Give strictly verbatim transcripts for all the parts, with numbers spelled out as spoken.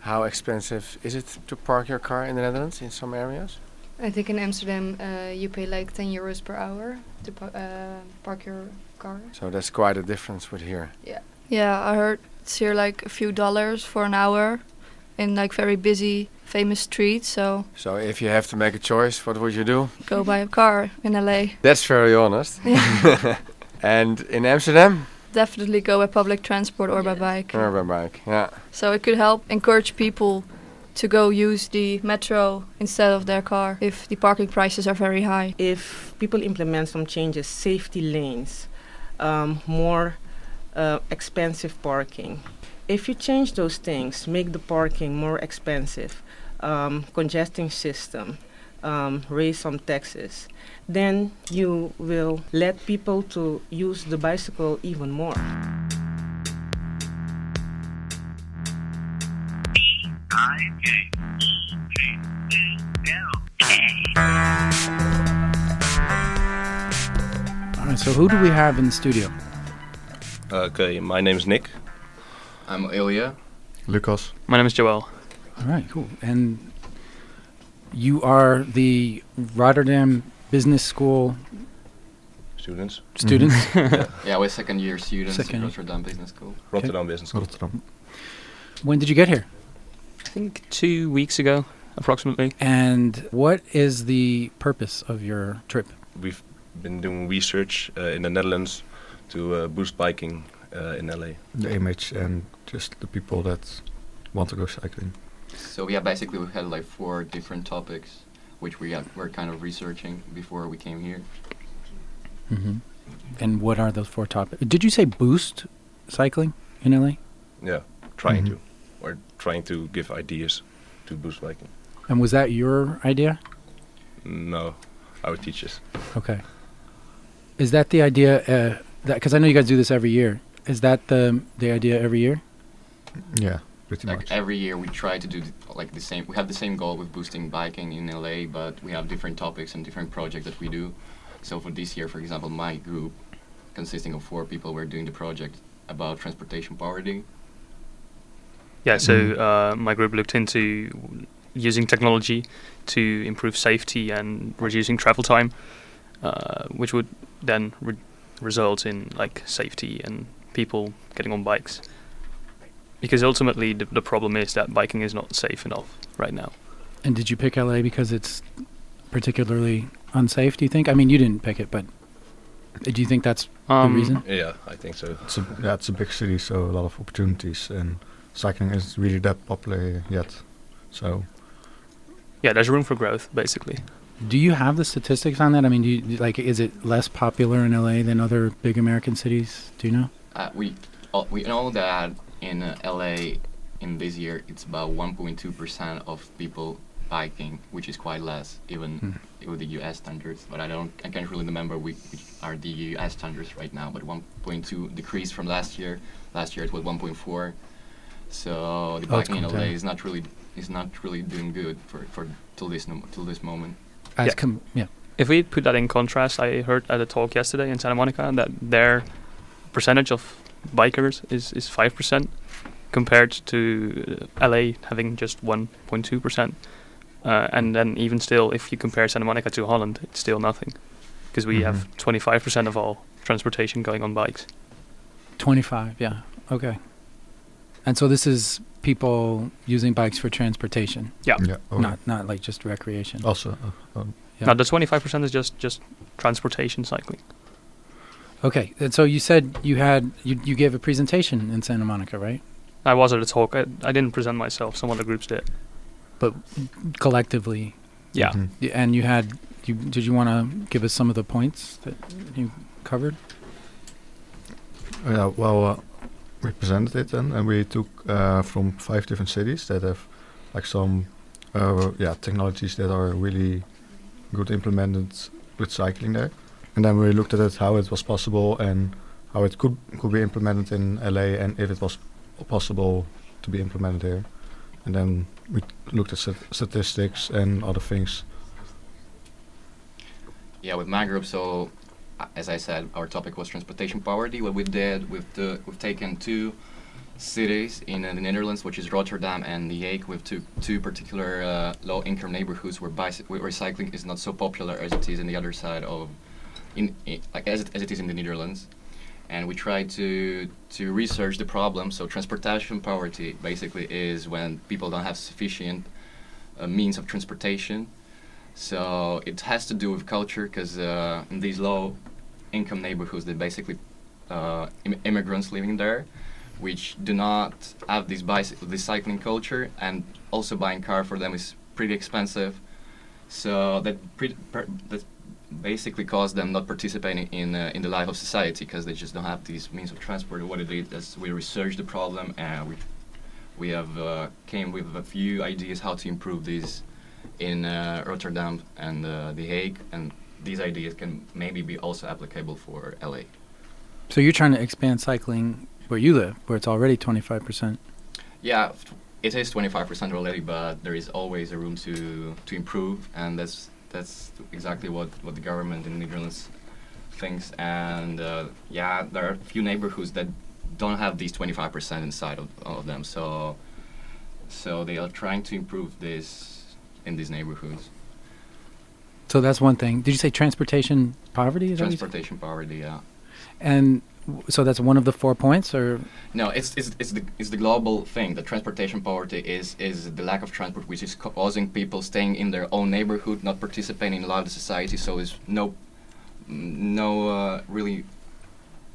How expensive is it to park your car in the Netherlands in some areas? I think in Amsterdam uh, you pay like ten euros per hour to pa- uh, park your car. So that's quite a difference with here. Yeah. Yeah, I heard it's here like a few dollars for an hour in like very busy, famous streets. So So if you have to make a choice, what would you do? Go buy a car in L A. That's very honest. Yeah. And in Amsterdam? Definitely go by public transport or yeah. by bike. Or by bike, yeah. So it could help encourage people to go use the metro instead of their car if the parking prices are very high. If people implement some changes, safety lanes, um, more uh, expensive parking. If you change those things, make the parking more expensive, um, congesting system, Um, raise some taxes, then you will let people to use the bicycle even more. Alright, so who do we have in the studio? Okay, my name is Nick. I'm Ilya. Lucas. My name is Joel. Alright, cool. And you are the Rotterdam Business School students. Students. Mm-hmm. yeah. yeah, we're second year students second at Rotterdam Business School. Rotterdam Kay. Business School. Rotterdam. When did you get here? I think two weeks ago, approximately. And what is the purpose of your trip? We've been doing research uh, in the Netherlands to uh, boost biking uh, in L A. The image and just the people that want to go cycling. So yeah, basically we had like four different topics which we uh, were kind of researching before we came here. Mm-hmm. And what are those four topics? Did you say boost cycling in L A? Yeah, trying mm-hmm. to. Or trying to give ideas to boost biking. And was that your idea? No, our teachers. Okay. Is that the idea, uh, that, because I know you guys do this every year. Is that the the idea every year? Yeah. Like much. Every year we try to do th- like the same, we have the same goal with boosting biking in L A, but we have different topics and different projects that we do. So for this year, for example, my group, consisting of four people, we're doing the project about transportation poverty. Yeah, so uh, my group looked into using technology to improve safety and reducing travel time, uh, which would then re- result in like safety and people getting on bikes. Because ultimately, the, the problem is that biking is not safe enough right now. And did you pick L A because it's particularly unsafe, do you think? I mean, you didn't pick it, but do you think that's um, the reason? Yeah, I think so. It's a, yeah, it's a big city, so a lot of opportunities, and cycling isn't really that popular yet. So, yeah, there's room for growth, basically. Do you have the statistics on that? I mean, do you, like, is it less popular in L A than other big American cities? Do you know? Uh, we uh, we know that in uh, L A in this year it's about one point two percent of people biking, which is quite less even mm. with the U S standards, but I don't I can't really remember which, which are the U S standards right now, but one point two decreased from last year last year it was one point four, so the biking oh, in L A down. is not really is not really doing good for, for till this no, till this moment. As yeah. Com- yeah. If we put that in contrast, I heard at a talk yesterday in Santa Monica that their percentage of bikers is, is five percent compared to uh, L A having just one point two percent. Uh, and then even still, if you compare Santa Monica to Holland, it's still nothing. Because we mm-hmm. have twenty-five percent of all transportation going on bikes. twenty-five, yeah. Okay. And so this is people using bikes for transportation? Yeah. yeah okay. Not not like just recreation? Also. Uh, um, yeah. No, the twenty-five percent is just, just transportation cycling. Okay, and so you said you had you, you gave a presentation in Santa Monica, right? I was at a talk. I, I didn't present myself. Some other groups did, but collectively, yeah. Mm-hmm. And you had you did you want to give us some of the points that you covered? Yeah, well, uh, we presented it then, and we took uh, from five different cities that have like some uh, yeah technologies that are really good implemented with cycling there. And then we looked at it, how it was possible and how it could could be implemented in L A, and if it was possible to be implemented here. And then we looked at st- statistics and other things. Yeah, with my group, so uh, as I said, our topic was transportation poverty. What we did, we've, uh, we've taken two cities in uh, the Netherlands, which is Rotterdam and The Hague, with two two particular uh, low-income neighborhoods where, bicy- where recycling is not so popular as it is in the other side of, in, in like as it, as it is in the Netherlands. And we try to to research the problem. So transportation poverty basically is when people don't have sufficient uh, means of transportation. So it has to do with culture, because uh, in these low-income neighborhoods, they're basically uh, im- immigrants living there, which do not have this bicy- this cycling culture, and also buying car for them is pretty expensive. So that pre- per- that basically caused them not participating in uh, in the life of society, because they just don't have these means of transport. What it is, is we researched the problem, and we we have uh, came with a few ideas how to improve this in uh, Rotterdam and uh, The Hague, and these ideas can maybe be also applicable for L A. So you're trying to expand cycling where you live, where it's already twenty-five percent. Yeah, it is twenty-five percent already, but there is always a room to to improve, and that's that's exactly what, what the government in the Netherlands thinks. And uh, yeah, there are a few neighborhoods that don't have these twenty-five percent inside of, of them, so so they are trying to improve this in these neighborhoods. So that's one thing. Did you say transportation poverty? Is transportation poverty, yeah. And w- so that's one of the four points, or? No, it's it's it's the it's the global thing. The transportation poverty is is the lack of transport, which is causing people staying in their own neighborhood, not participating in a lot of society. So there's no no uh, really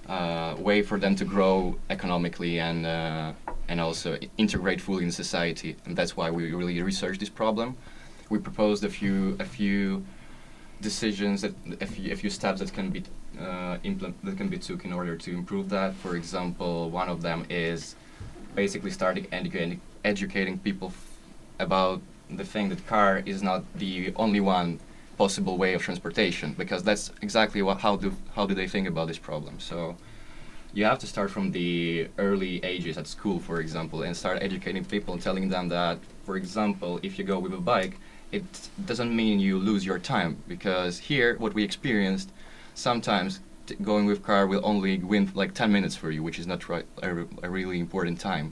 uh, way for them to grow economically and uh, and also I- integrate fully in society. And that's why we really researched this problem. We proposed a few a few decisions that a few, a few steps that can be. T- Uh, implement that can be took in order to improve that. For example, one of them is basically starting educating educating people f- about the thing that car is not the only one possible way of transportation, because that's exactly what how do how do they think about this problem. So you have to start from the early ages at school, for example, and start educating people and telling them that, for example, if you go with a bike, it doesn't mean you lose your time, because here what we experienced sometimes t- going with car will only win like ten minutes for you, which is not right, a, r- a really important time.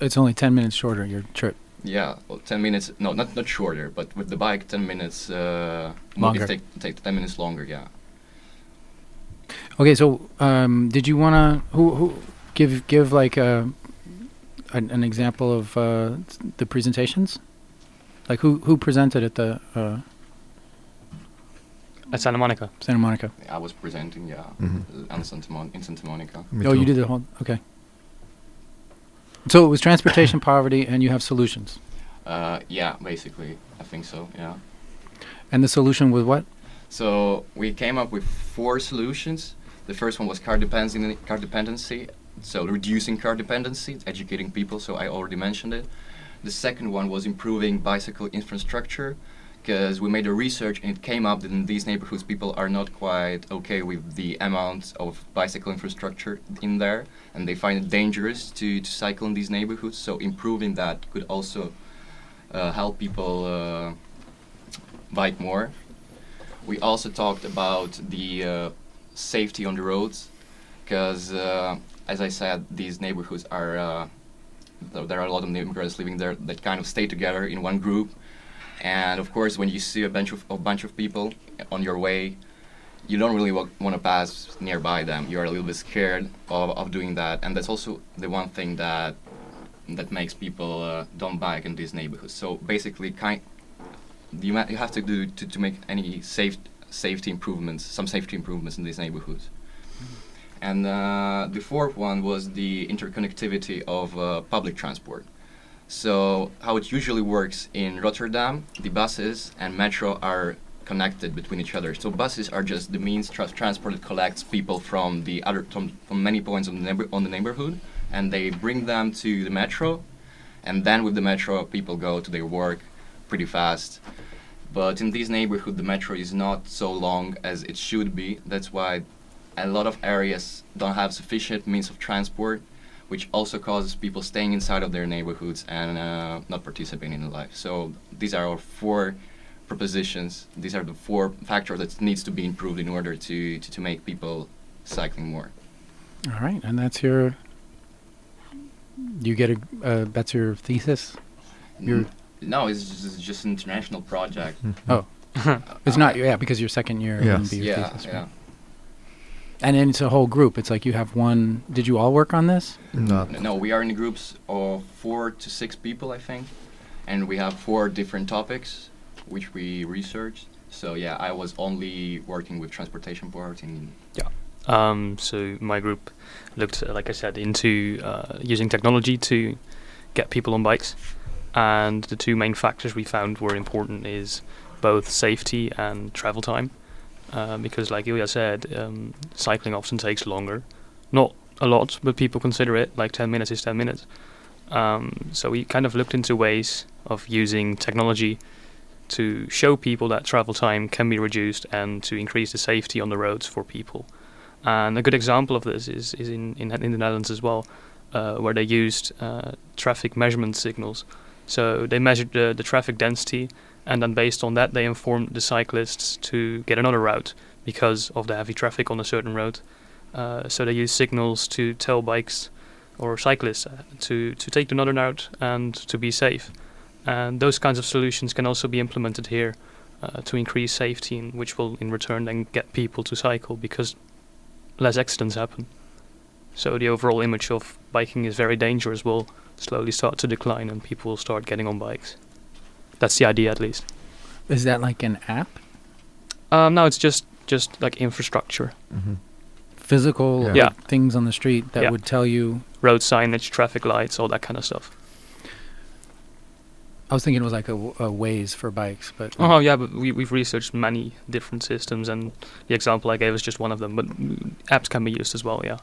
It's only ten minutes shorter, your trip. Yeah, well, ten minutes, no, not not shorter, but with the bike, ten minutes uh, longer. Take, take ten minutes longer, yeah. Okay, so um, did you wanna who who give give like a an, an example of uh, the presentations? Like who who presented at the? Uh, At Santa Monica. Santa Monica. I was presenting, yeah, mm-hmm. on Santa Mon- in Santa Monica. Me oh, too. You did the whole, okay. So it was transportation poverty, and you have solutions? Uh, yeah, basically, I think so, yeah. And the solution was what? So we came up with four solutions. The first one was car, dependency, car dependency, so reducing car dependency, educating people, so I already mentioned it. The second one was improving bicycle infrastructure, because we made a research and it came up that in these neighborhoods people are not quite okay with the amount of bicycle infrastructure in there, and they find it dangerous to, to cycle in these neighborhoods, so improving that could also uh, help people uh, bike more. We also talked about the uh, safety on the roads, because uh, as I said, these neighborhoods are, uh, th- there are a lot of immigrants living there that kind of stay together in one group. And of course, when you see a bunch of a bunch of people on your way, you don't really w- want to pass nearby them. You're a little bit scared of, of doing that, and that's also the one thing that that makes people uh, don't bike in these neighborhoods. So basically, kind you ma- you have to do to, to make any safe safety improvements, some safety improvements in these neighborhoods. Mm-hmm. And uh, the fourth one was the interconnectivity of uh, public transport. So how it usually works in Rotterdam, the buses and metro are connected between each other. So buses are just the means tra- transport that collects people from the other from, from many points on the, neighbor- on the neighborhood, and they bring them to the metro, and then with the metro people go to their work pretty fast. But in this neighborhood the metro is not so long as it should be. That's why a lot of areas don't have sufficient means of transport, which also causes people staying inside of their neighborhoods and uh, not participating in life. So these are our four propositions. These are the four factors that needs to be improved in order to, to, to make people cycling more. All right, and that's your you get a, a better thesis? You're no, it's just, it's just an international project. Mm-hmm. Oh, it's uh, not, yeah, because your second year. Yes. Your yeah, thesis, right? Yeah. And then it's a whole group. It's like you have one. Did you all work on this? No. No, we are in groups of four to six people, I think. And we have four different topics, which we researched. So, yeah, I was only working with transportation part. In yeah. Um, so my group looked, uh, like I said, into uh, using technology to get people on bikes. And the two main factors we found were important is both safety and travel time. Uh, because like Ilya said, um, cycling often takes longer. Not a lot, but people consider it like ten minutes is ten minutes. Um, so we kind of looked into ways of using technology to show people that travel time can be reduced and to increase the safety on the roads for people. And a good example of this is, is in, in, in the Netherlands as well, uh, where they used uh, traffic measurement signals. So they measured the, the traffic density, and then based on that, they informed the cyclists to get another route because of the heavy traffic on a certain road. Uh, so they use signals to tell bikes or cyclists to, to take another route and to be safe. And those kinds of solutions can also be implemented here uh, to increase safety, in which will in return then get people to cycle because less accidents happen. So the overall image of biking is very dangerous will slowly start to decline and people will start getting on bikes. That's the idea, at least. Is that like an app? Um, no, it's just, just like infrastructure. Mm-hmm. Physical yeah. Yeah. Like things on the street that yeah. would tell you... Road signage, traffic lights, all that kind of stuff. I was thinking it was like a, a Waze for bikes, but... Oh, yeah, but we, we've researched many different systems, and the example I gave is just one of them, but apps can be used as well, yeah.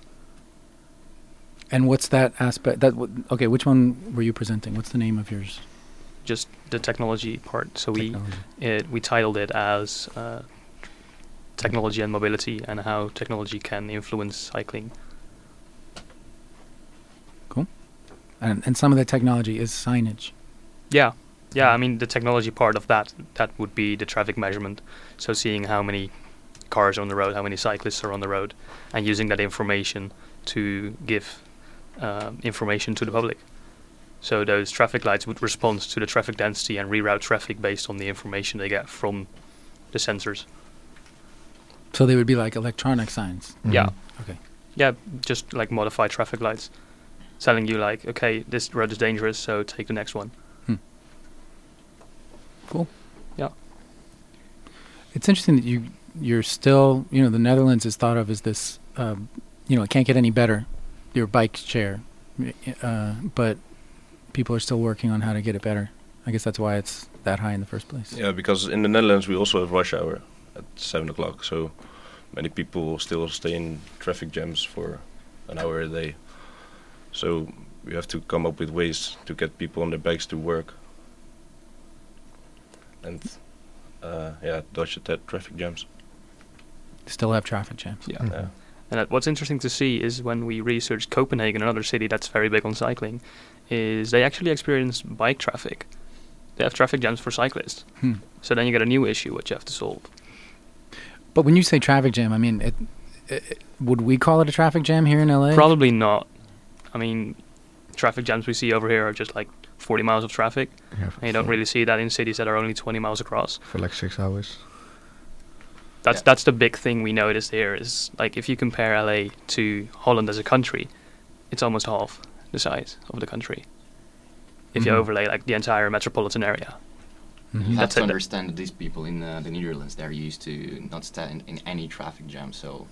And what's that aspect? That w- Okay, which one were you presenting? What's the name of yours? Just the technology part. So technology. we it, we titled it as uh, Technology and Mobility and How Technology Can Influence Cycling. Cool. And, and some of the technology is signage. Yeah. Yeah, I mean, the technology part of that, that would be the traffic measurement. So seeing how many cars are on the road, how many cyclists are on the road, and using that information to give uh, information to the public. So those traffic lights would respond to the traffic density and reroute traffic based on the information they get from the sensors. So they would be like electronic signs? Mm-hmm. Yeah. Okay. Yeah, just like modified traffic lights, telling you like, okay, this road is dangerous, so take the next one. Hmm. Cool. Yeah. It's interesting that you, you're still, you know, the Netherlands is thought of as this, uh, you know, it can't get any better, your bike share, uh, but... people are still working on how to get it better. I guess that's why it's that high in the first place. Yeah, because in the Netherlands we also have rush hour at seven o'clock, so many people still stay in traffic jams for an hour a day. So we have to come up with ways to get people on their bikes to work. And uh, yeah, dodge the traffic jams. Still have traffic jams. Yeah. Mm-hmm. yeah. And uh, what's interesting to see is when we researched Copenhagen, another city that's very big on cycling, is they actually experience bike traffic. They have traffic jams for cyclists. Hmm. So then you get a new issue which you have to solve. But when you say traffic jam, I mean, it, it, would we call it a traffic jam here in L A? Probably not. I mean, traffic jams we see over here are just like forty miles of traffic. Yeah, and you don't really see that in cities that are only twenty miles across. For like six hours. That's yeah. that's the big thing we noticed here is like if you compare L A to Holland as a country, it's almost half the size of the country. If mm-hmm. you overlay like the entire metropolitan area, mm-hmm. you have to understand that these people in uh, the Netherlands, they're used to not stand in any traffic jam. So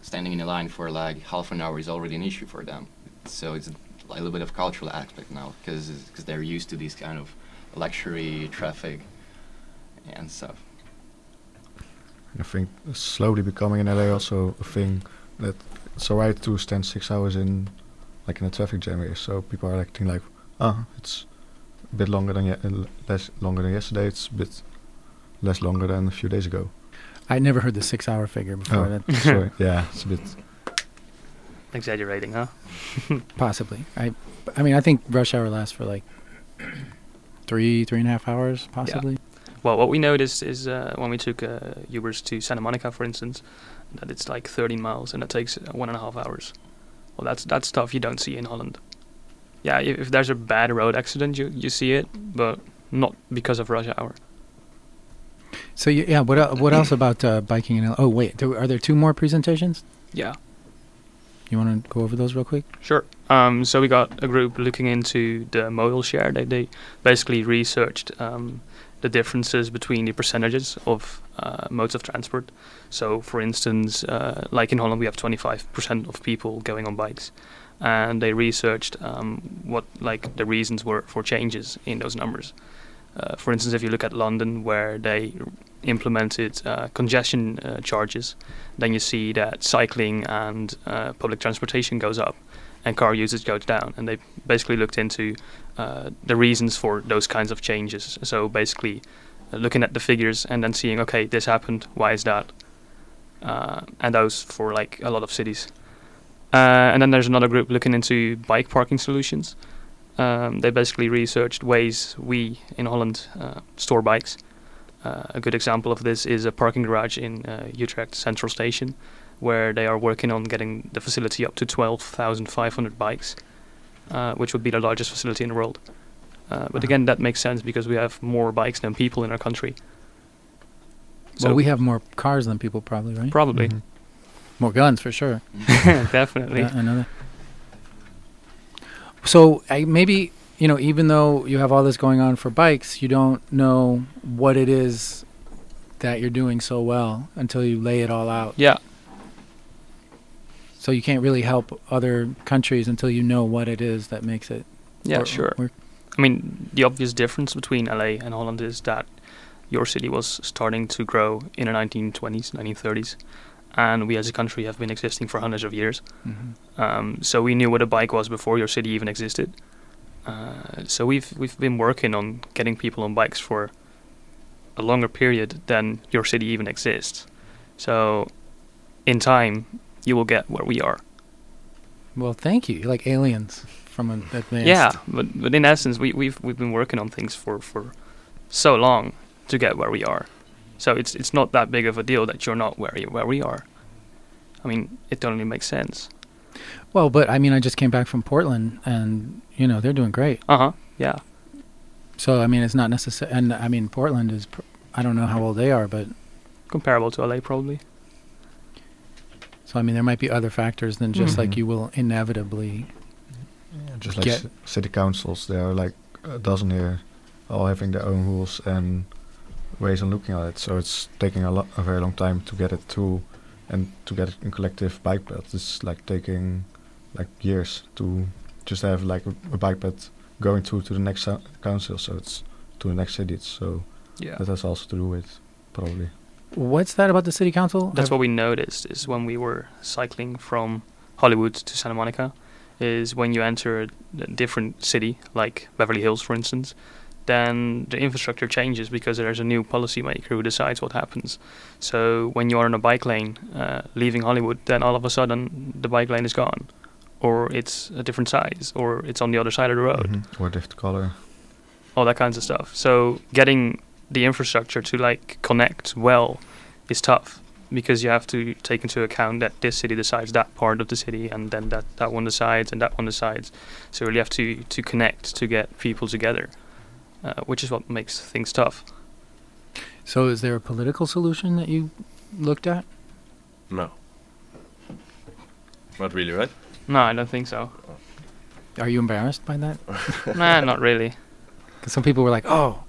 standing in a line for like half an hour is already an issue for them. So it's a little bit of cultural aspect now because because they're used to this kind of luxury traffic and stuff. I think it's slowly becoming in L A also a thing that it's alright to stand six hours in. Like in a traffic jam here, so people are acting like, ah, oh, it's a bit longer than ye- l- less longer than yesterday. It's a bit less longer than a few days ago. I never heard the six-hour figure before. Oh, that. Sorry. Yeah, it's a bit exaggerating, huh? Possibly. I, I mean, I think rush hour lasts for like three, three and a half hours, possibly. Yeah. Well, what we noticed is uh, when we took uh, Ubers to Santa Monica, for instance, that it's like thirteen miles and it takes uh, one and a half hours. Well, that's that's stuff you don't see in Holland. yeah, if there's a bad road accident, you, you see it, but not because of rush hour. So you, yeah, what uh, what else about uh, biking in L A? Oh wait, do, are there two more presentations? Yeah. You want to go over those real quick? Sure. Um, so we got a group looking into the modal share. They they basically researched um, the differences between the percentages of uh, modes of transport. So for instance, uh, like in Holland, we have twenty-five percent of people going on bikes, and they researched um, what like the reasons were for changes in those numbers. Uh, for instance, if you look at London, where they r- implemented uh, congestion uh, charges, then you see that cycling and uh, public transportation goes up and car usage goes down. And they basically looked into uh, the reasons for those kinds of changes. So basically uh, looking at the figures and then seeing, okay, this happened, why is that? Uh, and those for like a lot of cities. Uh, and then there's another group looking into bike parking solutions. Um, they basically researched ways we in Holland uh, store bikes. Uh, a good example of this is a parking garage in uh, Utrecht Central Station, where they are working on getting the facility up to twelve thousand five hundred bikes, uh, which would be the largest facility in the world. Uh, but uh-huh. again, that makes sense because we have more bikes than people in our country. So well, we have more cars than people probably, right? Probably. Mm-hmm. More guns for sure. Definitely. Uh, another. So I maybe, you know, even though you have all this going on for bikes, you don't know what it is that you're doing so well until you lay it all out. Yeah. So you can't really help other countries until you know what it is that makes it Yeah, wor- sure. work. I mean, the obvious difference between L A and Holland is that your city was starting to grow in the nineteen twenties, nineteen thirties. And we as a country have been existing for hundreds of years. Mm-hmm. Um, so we knew what a bike was before your city even existed. Uh, so we've we've been working on getting people on bikes for a longer period than your city even exists. So in time, you will get where we are. Well, thank you. You're like aliens from an advanced... Yeah, but, but in essence, we, we've we've been working on things for, for so long to get where we are. So it's it's not that big of a deal that you're not where you, where we are. I mean, it totally makes sense. Well, but I mean, I just came back from Portland, and you know they're doing great. Uh huh. Yeah. So I mean, it's not necessary. And I mean, Portland is. Pr- I don't know how old they are, but comparable to L A probably. So I mean, there might be other factors than just mm-hmm. like you will inevitably. Yeah, just like c- city councils, there are like a dozen here, all having their own rules and ways on looking at it, so it's taking a lot a very long time to get it through, and to get it in collective bike paths. It's like taking like years to just have like a, a bike path going through to the next so- council, so it's to the next city. So yeah, that has also to do with probably. What's that about the city council? That's I've what we noticed is when we were cycling from Hollywood to Santa Monica, is when you enter a different city like Beverly Hills, for instance, then the infrastructure changes because there's a new policymaker who decides what happens. So when you are in a bike lane uh, leaving Hollywood, then all of a sudden the bike lane is gone, or it's a different size, or it's on the other side of the road. Mm-hmm. Or different color. All that kinds of stuff. So getting the infrastructure to like connect well is tough because you have to take into account that this city decides that part of the city, and then that, that one decides and that one decides. So you really have to, to connect to get people together. Uh, which is what makes things tough. So is there a political solution that you looked at? No. Not really, right? No, I don't think so. Oh. Are you embarrassed by that? Nah, not really. Because some people were like, oh.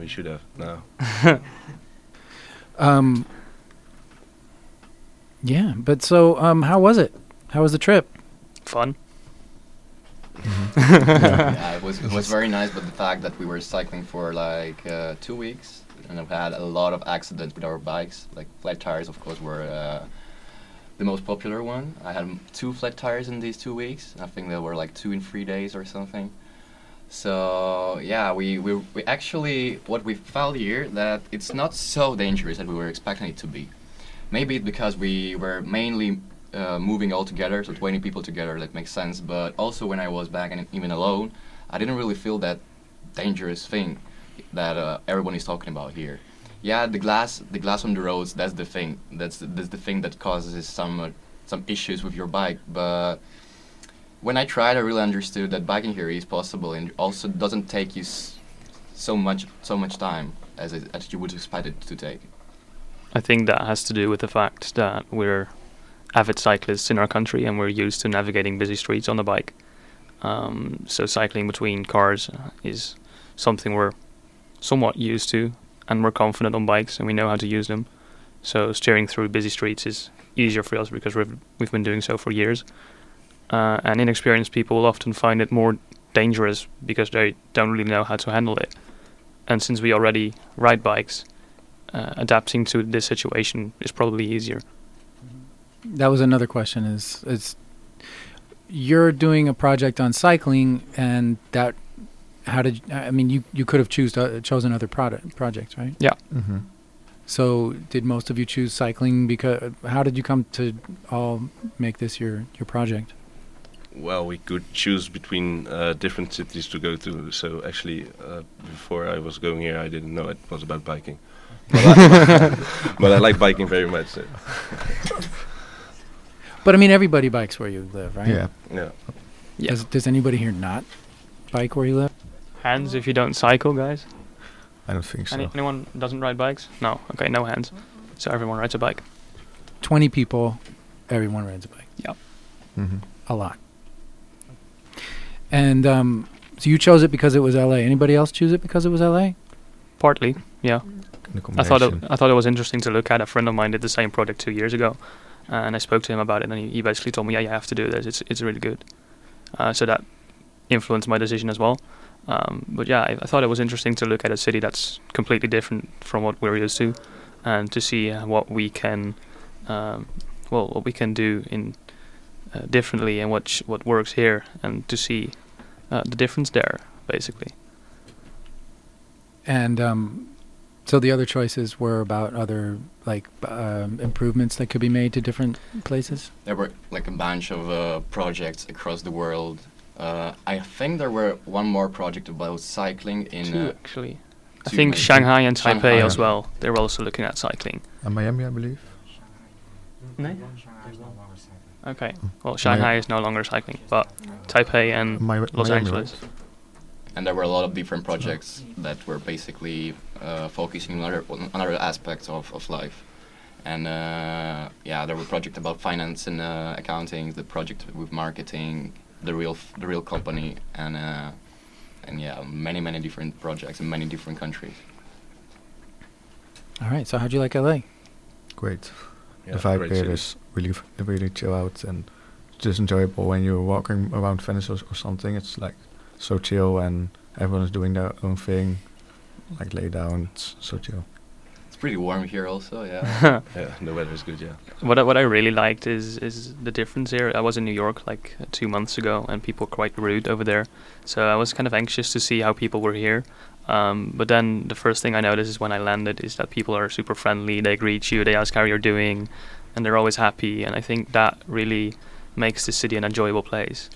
We should have, no. um, yeah, but so um, how was it? How was the trip? Fun. Yeah, it was it was very nice, but the fact that we were cycling for like uh, two weeks and have had a lot of accidents with our bikes, like flat tires, of course, were uh, the most popular one. I had m- two flat tires in these two weeks. I think there were like two in three days or something. So yeah, we, we we actually what we felt here that it's not so dangerous that we were expecting it to be. Maybe because we were mainly. Uh, moving all together, so twenty people together, that makes sense. But also when I was back and even alone, I didn't really feel that dangerous thing that uh, everyone is talking about here. Yeah, the glass, the glass on the roads, that's the thing. That's the, that's the thing that causes some uh, some issues with your bike. But when I tried, I really understood that biking here is possible and also doesn't take you s- so much so much time as it, as you would expect it to take. I think that has to do with the fact that we're avid cyclists in our country and we're used to navigating busy streets on the bike. Um, so cycling between cars is something we're somewhat used to, and we're confident on bikes and we know how to use them. So steering through busy streets is easier for us because we've we've been doing so for years. Uh, and inexperienced people will often find it more dangerous because they don't really know how to handle it. And since we already ride bikes, uh, adapting to this situation is probably easier. That was another question. Is is you're doing a project on cycling, and that how did I mean you, you could have choose uh, chosen other product projects, right? Yeah. Mm-hmm. So did most of you choose cycling? Because how did you come to all make this your, your project? Well, we could choose between uh, different cities to go to. So actually, uh, before I was going here, I didn't know it was about biking. But, I, but I like biking very much. So. But I mean, everybody bikes where you live, right? Yeah. Yeah. yeah. Does, does anybody here not bike where you live? Hands if you don't cycle, guys. I don't think so. Any, anyone doesn't ride bikes? No. Okay, no hands. So everyone rides a bike. twenty people, everyone rides a bike. Yep. Mm-hmm. A lot. And um, so you chose it because it was L A. Anybody else choose it because it was L A? Partly, yeah. I thought it, I thought it was interesting to look at. A friend of mine did the same project two years ago, uh, and I spoke to him about it, and he, he basically told me, yeah, you have to do this. It's it's really good. Uh, so that influenced my decision as well. Um, but yeah, I, I thought it was interesting to look at a city that's completely different from what we're used to, and to see uh, what we can, um, well, what we can do in uh, differently, and what sh- what works here, and to see uh, the difference there, basically. And um, so the other choices were about other like uh, improvements that could be made to different places. There were like a bunch of uh, projects across the world. Uh, I think there were one more project about cycling in... Two, uh, actually. Two I think Shanghai and Taipei Shanghai as well. They were also looking at cycling. And Miami, I believe. No? Okay. Well, Shanghai Miami. is no longer cycling, but Taipei and Mi- Los Miami Angeles. Road. And there were a lot of different projects that were basically uh, focusing on other, on other aspects of, of life. And uh, yeah, there were projects about finance and uh, accounting, the project with marketing... the real f- the real company and uh, and yeah many many different projects in many different countries. All right, so how'd you like L A? Great. Yeah, the vibe here is really really chill out and just enjoyable when you're walking around Venice or, or something. It's like so chill and everyone's doing their own thing, like lay down. It's so chill. It's pretty warm here also. Yeah. Yeah, the weather is good. Yeah. What I, what I really liked is is the difference here. I was in New York like uh, two months ago, and people were quite rude over there. So I was kind of anxious to see how people were here. Um, but then the first thing I noticed is when I landed is that people are super friendly. They greet you. They ask how you're doing, and they're always happy. And I think that really makes the city an enjoyable place.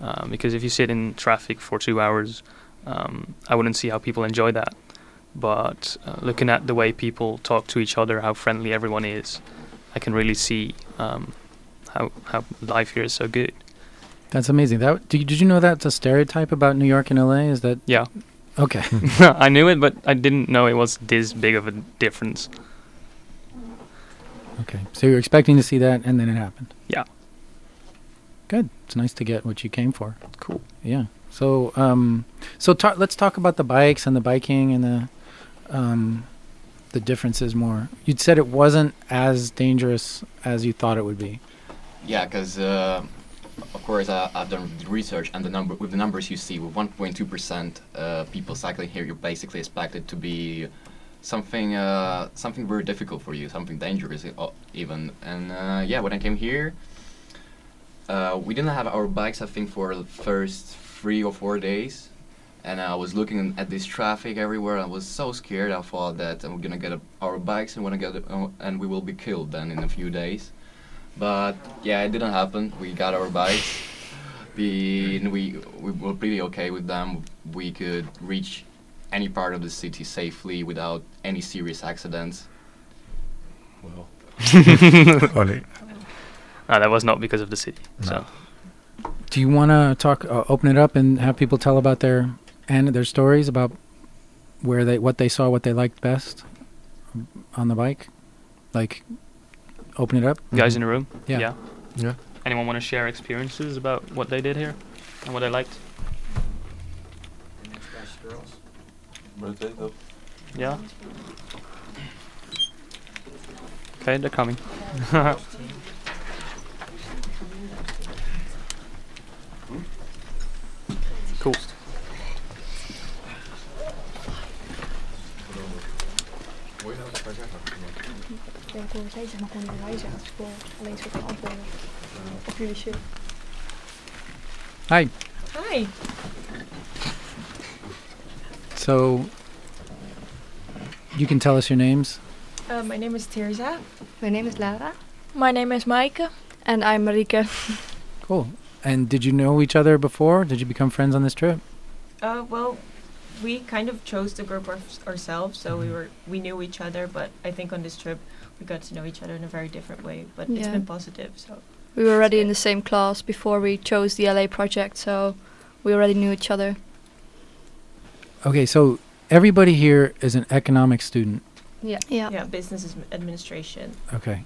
Um, because if you sit in traffic for two hours, um, I wouldn't see how people enjoy that. But uh, looking at the way people talk to each other, how friendly everyone is, I can really see um, how how life here is so good. That's amazing. That did you, did you know that's a stereotype about New York and L A? Is that yeah? Okay, I knew it, but I didn't know it was this big of a difference. Okay, so you were expecting to see that, and then it happened. Yeah. Good. It's nice to get what you came for. Cool. Yeah. So um, so ta- let's talk about the bikes and the biking and the. Um, the differences more. You'd said it wasn't as dangerous as you thought it would be. Yeah, because uh, of course uh, I've done research, and the number with the numbers you see with one point two percent uh, people cycling here, you're basically expected to be something uh, something very difficult for you, something dangerous uh, even. And uh, yeah, when I came here, uh, we didn't have our bikes I think for the first three or four days. And I was looking at this traffic everywhere. I was so scared. I thought that uh, we're gonna get a, our bikes and we're gonna get a, uh, and we will be killed then in a few days. But yeah, it didn't happen. We got our bikes. We we we were pretty okay with them. We could reach any part of the city safely without any serious accidents. Well, only. No, that was not because of the city. No. So. Do you want to talk, uh, open it up and have people tell about their and their stories about where they, what they saw, what they liked best on the bike? Like, open it up. Guys in the room? Yeah. Yeah. yeah. Anyone want to share experiences about what they did here and what they liked? Girls. Birthday though. Yeah. Okay, they're coming. Cool. Ik denk hoe zij zeg maar gewoon de reizen gaat voor alleen soort van antwoorden op jullie show. Hi. Hi. So, you can tell us your names. Uh, my name is Teresa. My name is Lara. My name is Maaike. And I'm Marieke. Cool. And did you know each other before? Did you become friends on this trip? Uh, well, we kind of chose the group our- ourselves, so we were we knew each other, but I think on this trip we got to know each other in a very different way, but yeah. It's been positive. So we were already in the same class before we chose the L A project, so we already knew each other. Okay, so everybody here is an economics student. Yeah. Yeah, yeah business is administration. Okay.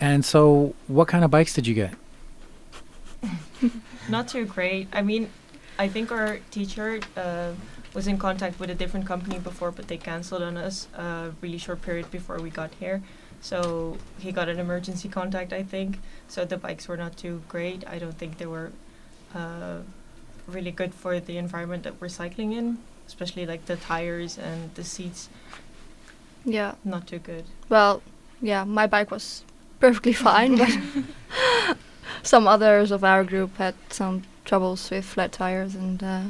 And so what kind of bikes did you get? Not too great. I mean, I think our teacher uh, was in contact with a different company before, but they cancelled on us a uh, really short period before we got here. So he got an emergency contact, I think. So the bikes were not too great. I don't think they were uh, really good for the environment that we're cycling in, especially like the tires and the seats. Yeah. Not too good. Well, yeah, my bike was perfectly fine, but some others of our group had some troubles with flat tires and uh,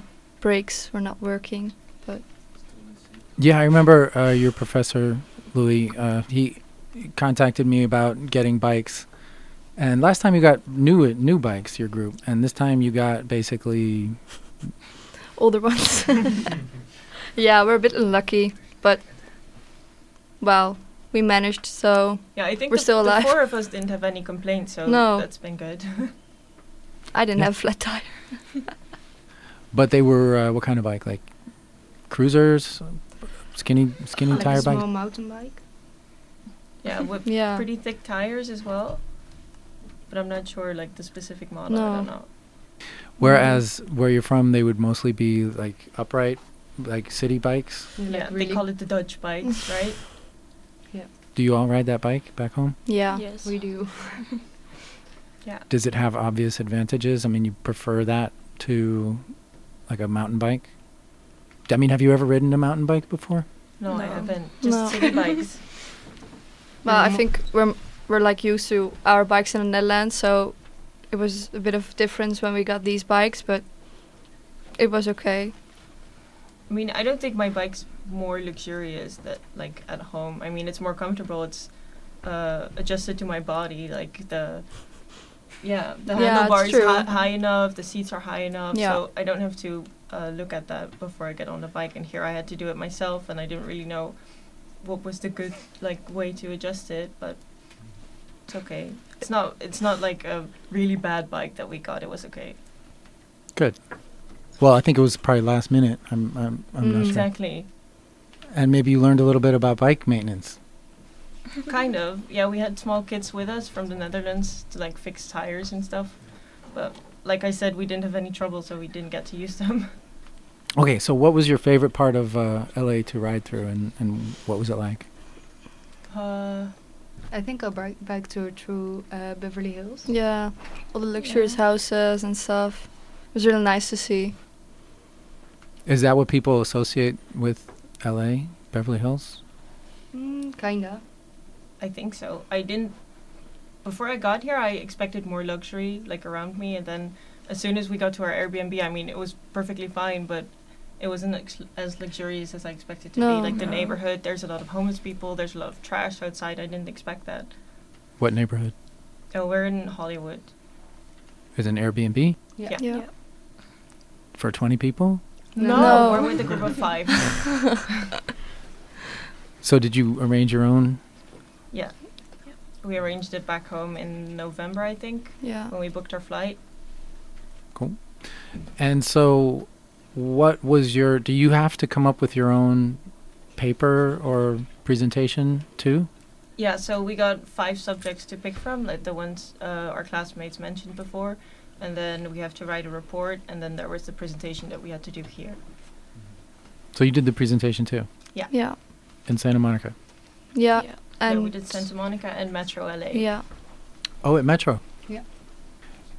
brakes were not working. But yeah, I remember uh, your professor Louis. Uh, he contacted me about getting bikes, and last time you got new new bikes, your group, and this time you got basically older ones. Yeah, we're a bit unlucky, but well, we managed. So yeah, I think we're the still alive. The four of us didn't have any complaints, so no. That's been good. I didn't yeah. have flat tire. But they were uh, what kind of bike? Like cruisers, skinny, skinny like tire a small bike. Small mountain bike. Yeah, with yeah. pretty thick tires as well. But I'm not sure like the specific model. No. I don't know. Whereas where you're from, they would mostly be like upright, like city bikes. Like yeah, really they call it the Dutch bikes, right? Yeah. Do you all ride that bike back home? Yeah. Yes, we do. Yeah. Does it have obvious advantages? I mean, you prefer that to like a mountain bike? I mean, have you ever ridden a mountain bike before? No, no. I haven't. Just no. city bikes. Well, mm-hmm. I think we're we're like used to our bikes in the Netherlands, so it was a bit of difference when we got these bikes, but it was okay. I mean, I don't think my bike's more luxurious that like at home. I mean, it's more comfortable. It's uh, adjusted to my body, like the Yeah, the yeah, handlebar is hi- high enough, the seats are high enough, yeah. So I don't have to uh, look at that before I get on the bike. And here I had to do it myself, and I didn't really know what was the good like way to adjust it, but it's okay. It's not it's not like a really bad bike that we got. It was okay. Good. Well, I think it was probably last minute. I'm I'm, I'm mm, not sure. Exactly. And maybe you learned a little bit about bike maintenance. Kind of, yeah. We had small kids with us from the Netherlands to like fix tires and stuff, but like I said, we didn't have any trouble, so we didn't get to use them. Okay, so what was your favorite part of uh, L A to ride through, and, and what was it like? Uh, I think a bike bike tour through uh, Beverly Hills. Yeah, all the luxurious yeah. houses and stuff. It was really nice to see. Is that what people associate with L A, Beverly Hills? Mm, kinda. I think so. I didn't... Before I got here, I expected more luxury, like, around me. And then as soon as we got to our Airbnb, I mean, it was perfectly fine, but it wasn't ex- as luxurious as I expected to no. be. Like, the no. neighborhood, there's a lot of homeless people. There's a lot of trash outside. I didn't expect that. What neighborhood? Oh, we're in Hollywood. Is it an Airbnb? Yeah. yeah. yeah. yeah. For twenty people? No, no. no. We're with a group of five. So did you arrange your own... Yeah. yeah, we arranged it back home in November, I think, yeah. when we booked our flight. Cool. And so what was your, do you have to come up with your own paper or presentation too? Yeah, so we got five subjects to pick from, like the ones uh, our classmates mentioned before, and then we have to write a report, and then there was the presentation that we had to do here. So you did the presentation too? Yeah. Yeah. In Santa Monica? Yeah. Yeah, and yeah, we did Santa Monica and Metro L A. Yeah. Oh, at Metro? Yeah.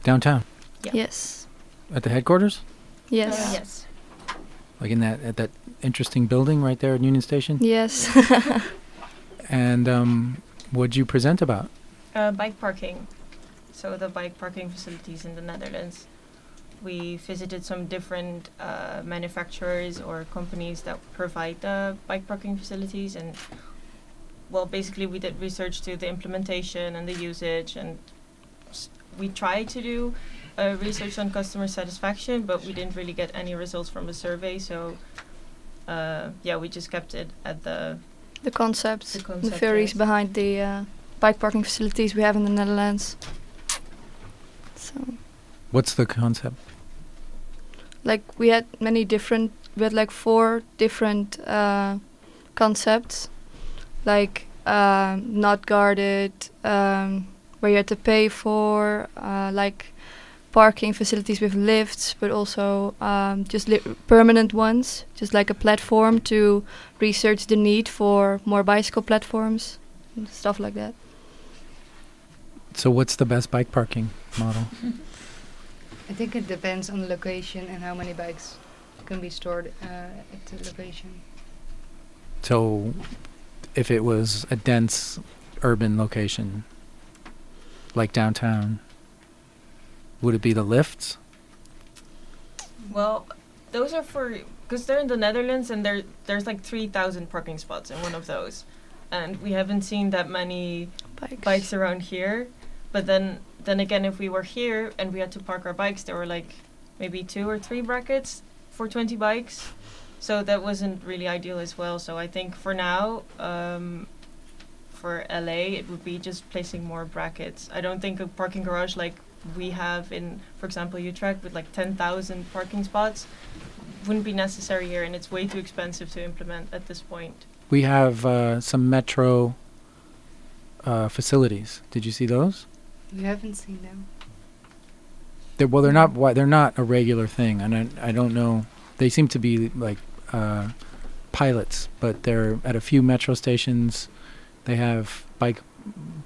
Downtown? Yeah. Yes. At the headquarters? Yes. Yeah. Yes. Like in that, at that interesting building right there at Union Station? Yes. And um, what'd you present about? Uh, bike parking. So the bike parking facilities in the Netherlands. We visited some different uh, manufacturers or companies that provide the bike parking facilities, and well, basically we did research to the implementation and the usage, and s- we tried to do uh, research on customer satisfaction, but we didn't really get any results from a survey. So uh, yeah, we just kept it at the the concept, the, concept the theories, right, behind the uh, bike parking facilities we have in the Netherlands. So. What's the concept? Like we had many different, we had like four different uh, concepts, like um, not guarded, um, where you had to pay for, uh, like parking facilities with lifts, but also um, just li- permanent ones, just like a platform to research the need for more bicycle platforms, and stuff like that. So what's the best bike parking model? I think it depends on the location and how many bikes can be stored uh, at the location. So if it was a dense urban location, like downtown, would it be the lifts? Well, those are for, because they're in the Netherlands and there there's like three thousand parking spots in one of those. And we haven't seen that many bikes, bikes around here. But then then again, if we were here and we had to park our bikes, there were like maybe two or three brackets for twenty bikes. So that wasn't really ideal as well. So I think for now, um, for L A, it would be just placing more brackets. I don't think a parking garage like we have in, for example, Utrecht with like ten thousand parking spots wouldn't be necessary here, and it's way too expensive to implement at this point. We have uh, some metro uh, facilities. Did you see those? You haven't seen them. They're, well, they're not. Wi- they're not a regular thing, and I, I don't know. They seem to be like uh, pilots, but they're at a few metro stations. They have bike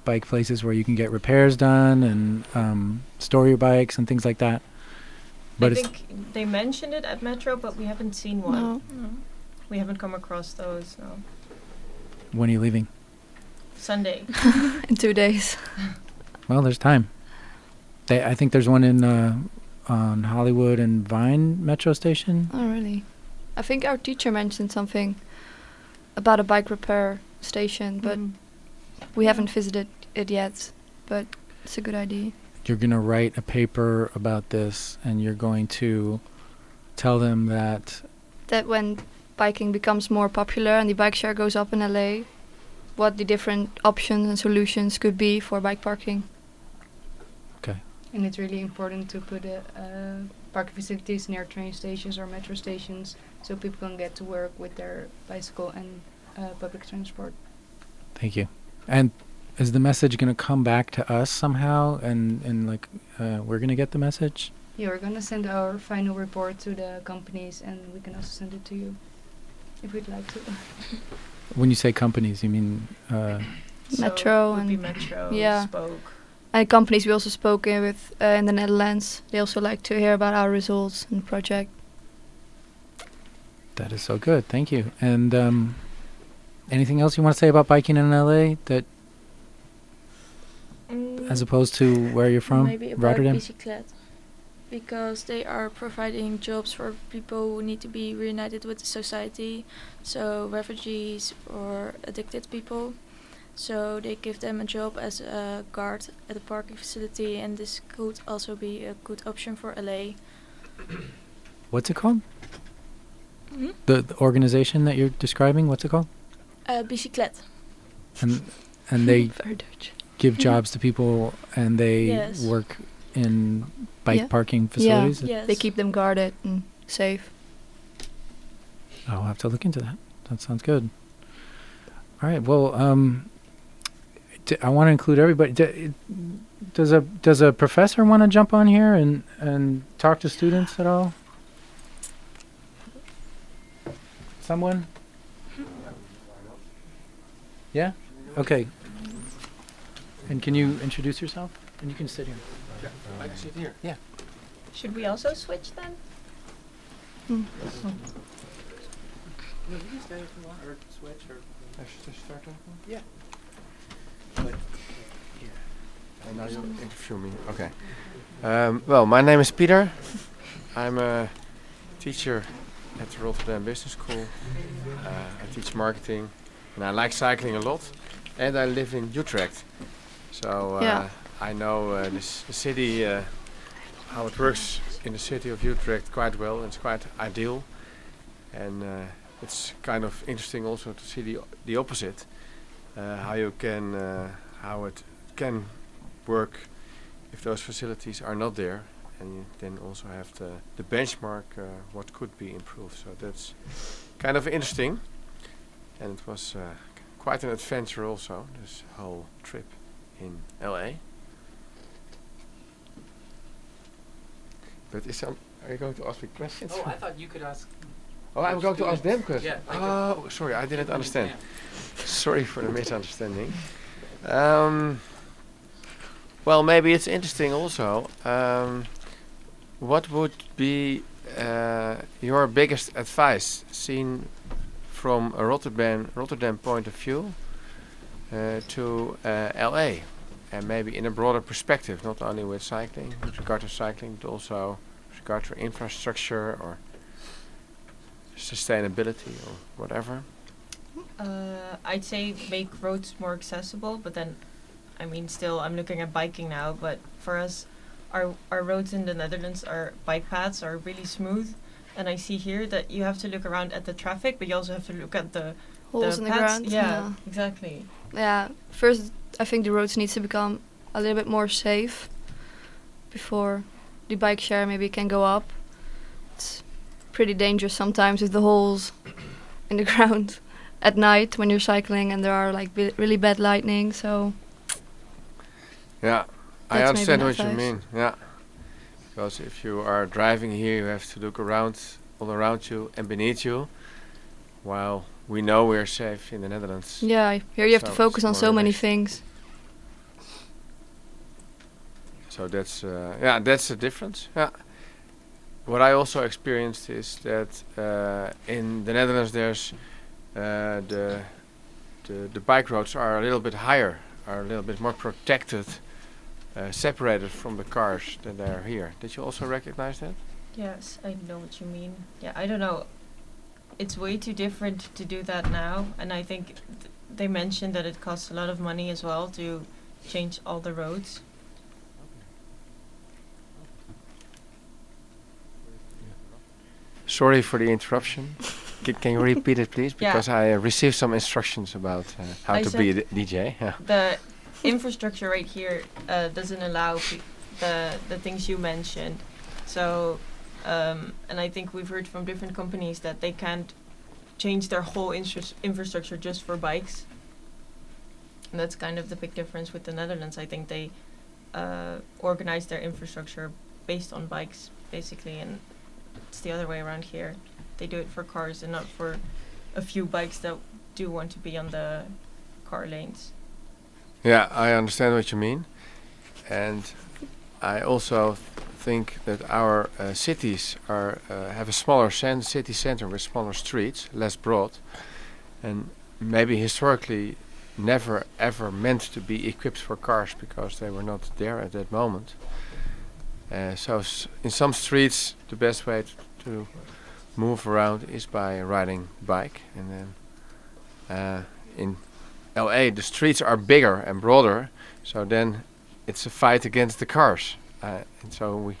bike places where you can get repairs done and um, store your bikes and things like that. But I think they mentioned it at Metro, but we haven't seen one. No. No. We haven't come across those. No. When are you leaving? Sunday. In two days. Well, there's time. They, I think there's one in uh, on Hollywood and Vine Metro Station. Oh, really? I think our teacher mentioned something about a bike repair station, but mm. we yeah. haven't visited it yet. But it's a good idea. You're going to write a paper about this, and you're going to tell them that... That when biking becomes more popular and the bike share goes up in L A, what the different options and solutions could be for bike parking. And it's really important to put uh, uh, parking facilities near train stations or metro stations so people can get to work with their bicycle and uh, public transport. Thank you. And is the message going to come back to us somehow? And, and like, uh, we're going to get the message? Yeah, we're going to send our final report to the companies, and we can also send it to you if we'd like to. When you say companies, you mean... Uh, so Metro and... Be Metro, yeah. Spoke. And companies we also spoke in with uh, in the Netherlands, they also like to hear about our results and project. That is so good. Thank you. And um, anything else you want to say about biking in L A that, mm. as opposed to where you're from, maybe about Rotterdam? Bicyclette, because they are providing jobs for people who need to be reunited with the society, so refugees or addicted people. So they give them a job as a guard at a parking facility, and this could also be a good option for L A. What's it called? Mm-hmm. The, the organization that you're describing, what's it called? Uh, Bicyclette. And and they give jobs to people, and they yes. work in bike yeah. parking facilities? Yeah, yes. They keep them guarded and safe. I'll have to look into that. That sounds good. All right. Well, um, d- I want to include everybody. D- does a does a professor want to jump on here and, and talk to students at all? Someone? Yeah? Okay. And can you introduce yourself? And you can sit here. Yeah. I can sit here. Yeah. Should we also switch then? Hmm. Oh. No, you can stay if you want, or switch, or... I should start off with? Yeah. But, yeah. And now you interview me. Okay. Um, well, my name is Peter. I'm a teacher at the Rotterdam Business School. Uh, I teach marketing, and I like cycling a lot. And I live in Utrecht. So uh, yeah. I know uh, this, the city, uh, how it works in the city of Utrecht quite well. It's quite ideal. And uh, it's kind of interesting also to see the, o- the opposite, uh, how you can, uh, how it can work if those facilities are not there, and you then also have the, the benchmark uh, what could be improved. So that's kind of interesting, and it was uh, c- quite an adventure also, this whole trip in L A. But is some are you going to ask me questions? Oh, I thought you could ask. Oh, I'm going to ask them questions. Yeah, oh, sorry, I didn't understand. Sorry for the misunderstanding. Um, well, maybe it's interesting also. Um, what would be uh, your biggest advice seen from a Rotterdam, Rotterdam point of view uh, to uh, L A? And maybe in a broader perspective, not only with cycling, with regard to cycling, but also with regard to infrastructure or sustainability or whatever? Uh, I'd say make roads more accessible, but then, I mean, still I'm looking at biking now, but for us, our our roads in the Netherlands, our bike paths are really smooth, and I see here that you have to look around at the traffic, but you also have to look at the holes in the ground. Yeah, yeah, exactly. Yeah, first I think the roads need to become a little bit more safe before the bike share maybe can go up. It's pretty dangerous sometimes with the holes in the ground at night when you're cycling and there are like bi- really bad lightning, so yeah, I understand what you mean. Yeah, because if you are driving here, you have to look around, all around you and beneath you, while we know we're safe in the Netherlands. Yeah, here you have so to focus on so many things. So that's uh, yeah, that's the difference. Yeah. What I also experienced is that uh, in the Netherlands, there's uh, the, the the bike roads are a little bit higher, are a little bit more protected, uh, separated from the cars than they are here. Did you also recognize that? Yes, I know what you mean. Yeah, I don't know. It's way too different to do that now, and I think th- they mentioned that it costs a lot of money as well to change all the roads. Sorry for the interruption. C- can you repeat it, please? Because yeah. I uh, received some instructions about uh, how I to be a d- D J. Yeah. The infrastructure right here uh, doesn't allow pe- the the things you mentioned. So, um, and I think we've heard from different companies that they can't change their whole instru- infrastructure just for bikes. And that's kind of the big difference with the Netherlands. I think they uh, organize their infrastructure based on bikes, basically, and it's the other way around here. They do it for cars and not for a few bikes that do want to be on the car lanes. Yeah, I understand what you mean. And I also think that our uh, cities are uh, have a smaller cen- city center with smaller streets, less broad, and maybe historically never ever meant to be equipped for cars because they were not there at that moment. Uh, so s- in some streets the best way t- to move around is by riding bike, and then uh, in L A the streets are bigger and broader, so then it's a fight against the cars, uh, and so we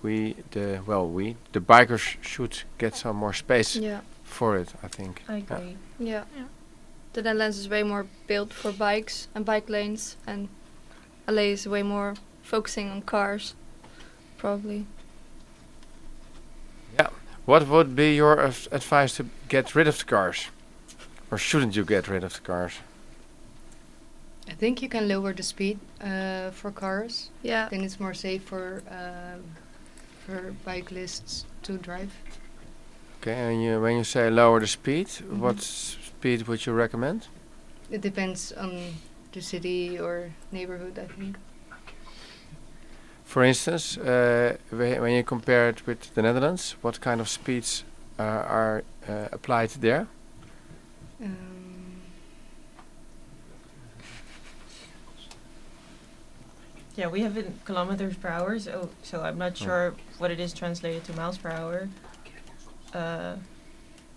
we the well we the bikers sh- should get some more space yeah. for it, I think. I agree. Yeah. Yeah. Yeah. The Netherlands is way more built for bikes and bike lanes, and L A is way more focusing on cars, probably. Yeah. What would be your uh, advice to get rid of the cars? Or shouldn't you get rid of the cars? I think you can lower the speed uh, for cars. Yeah. I think it's more safe for, uh, for bicyclists to drive. Okay, and you, when you say lower the speed, mm-hmm. what speed would you recommend? It depends on the city or neighborhood, I think. For instance, uh, when you compare it with the Netherlands, what kind of speeds uh, are uh, applied there? Um, Yeah, we have it in kilometers per hour, so, so I'm not sure what it is translated to miles per hour. Uh,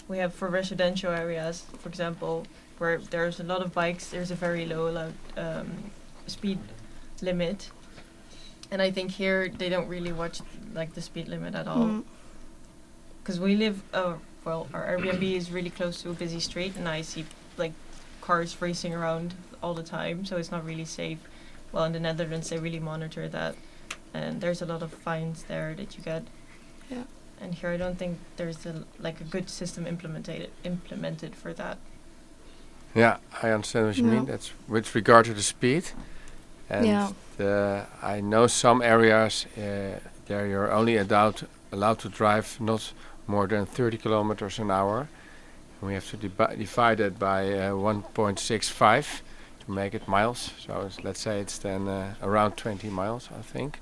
we have for residential areas, for example, where there's a lot of bikes, there's a very low allowed um, speed limit. And I think here they don't really watch like the speed limit at all. Because mm. we live, uh, well, our Airbnb is really close to a busy street, and I see like cars racing around all the time, so it's not really safe. Well, in the Netherlands, they really monitor that, and there's a lot of fines there that you get. Yeah. And here, I don't think there's a, like a good system implemented implemented for that. Yeah, I understand what you no. mean. That's with regard to the speed, and yeah. the I know some areas uh, there you're only allowed allowed to drive not more than thirty kilometers an hour. And we have to debi- divide that by uh, one point six five. To make it miles, so it's, let's say it's then uh, around twenty miles, I think,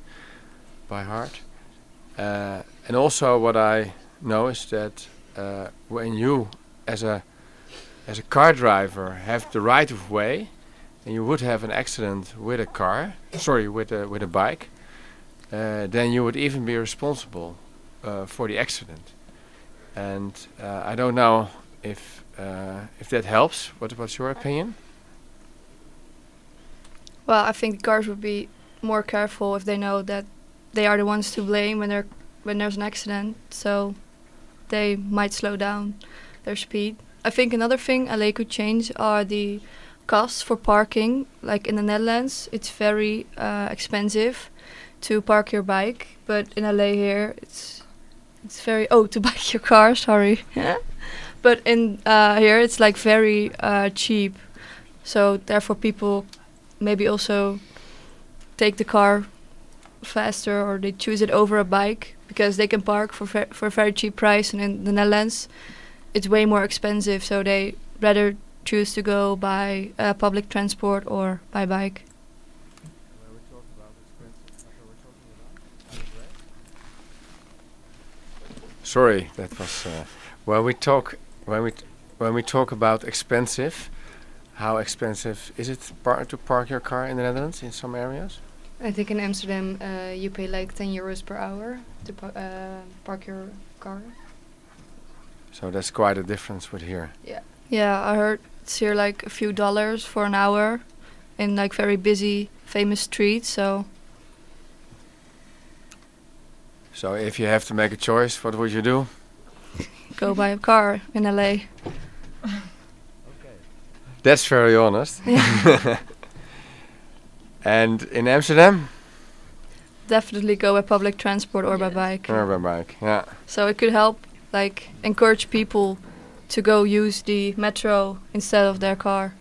by heart. Uh, and also, what I know is that uh, when you, as a as a car driver, have the right of way, and you would have an accident with a car, sorry, with a with a bike, uh, then you would even be responsible uh, for the accident. And uh, I don't know if uh, if that helps. What what's your opinion? Well, I think the cars would be more careful if they know that they are the ones to blame when there when there's an accident. So they might slow down their speed. I think another thing L A could change are the costs for parking. Like in the Netherlands, it's very uh, expensive to park your bike, but in L A here, it's it's very oh to bike your car. Sorry, but in uh, here it's like very uh, cheap. So therefore, people. Maybe also take the car faster, or they choose it over a bike because they can park for ver- for a very cheap price. And in the Netherlands, it's way more expensive, so they rather choose to go by uh, public transport or by bike. Sorry, that was uh, when we talk when we t- when we talk about expensive. How expensive is it par- to park your car in the Netherlands in some areas? I think in Amsterdam uh, you pay like ten euros per hour to pa- uh, park your car. So that's quite a difference with here. Yeah, yeah. I heard it's here like a few dollars for an hour in like very busy, famous streets. So. So if you have to make a choice, what would you do? Go buy a car in L A. That's very honest. Yeah. And in Amsterdam? Definitely go by public transport or yeah. by bike. Or by bike, yeah. So it could help, like, encourage people to go use the metro instead of their car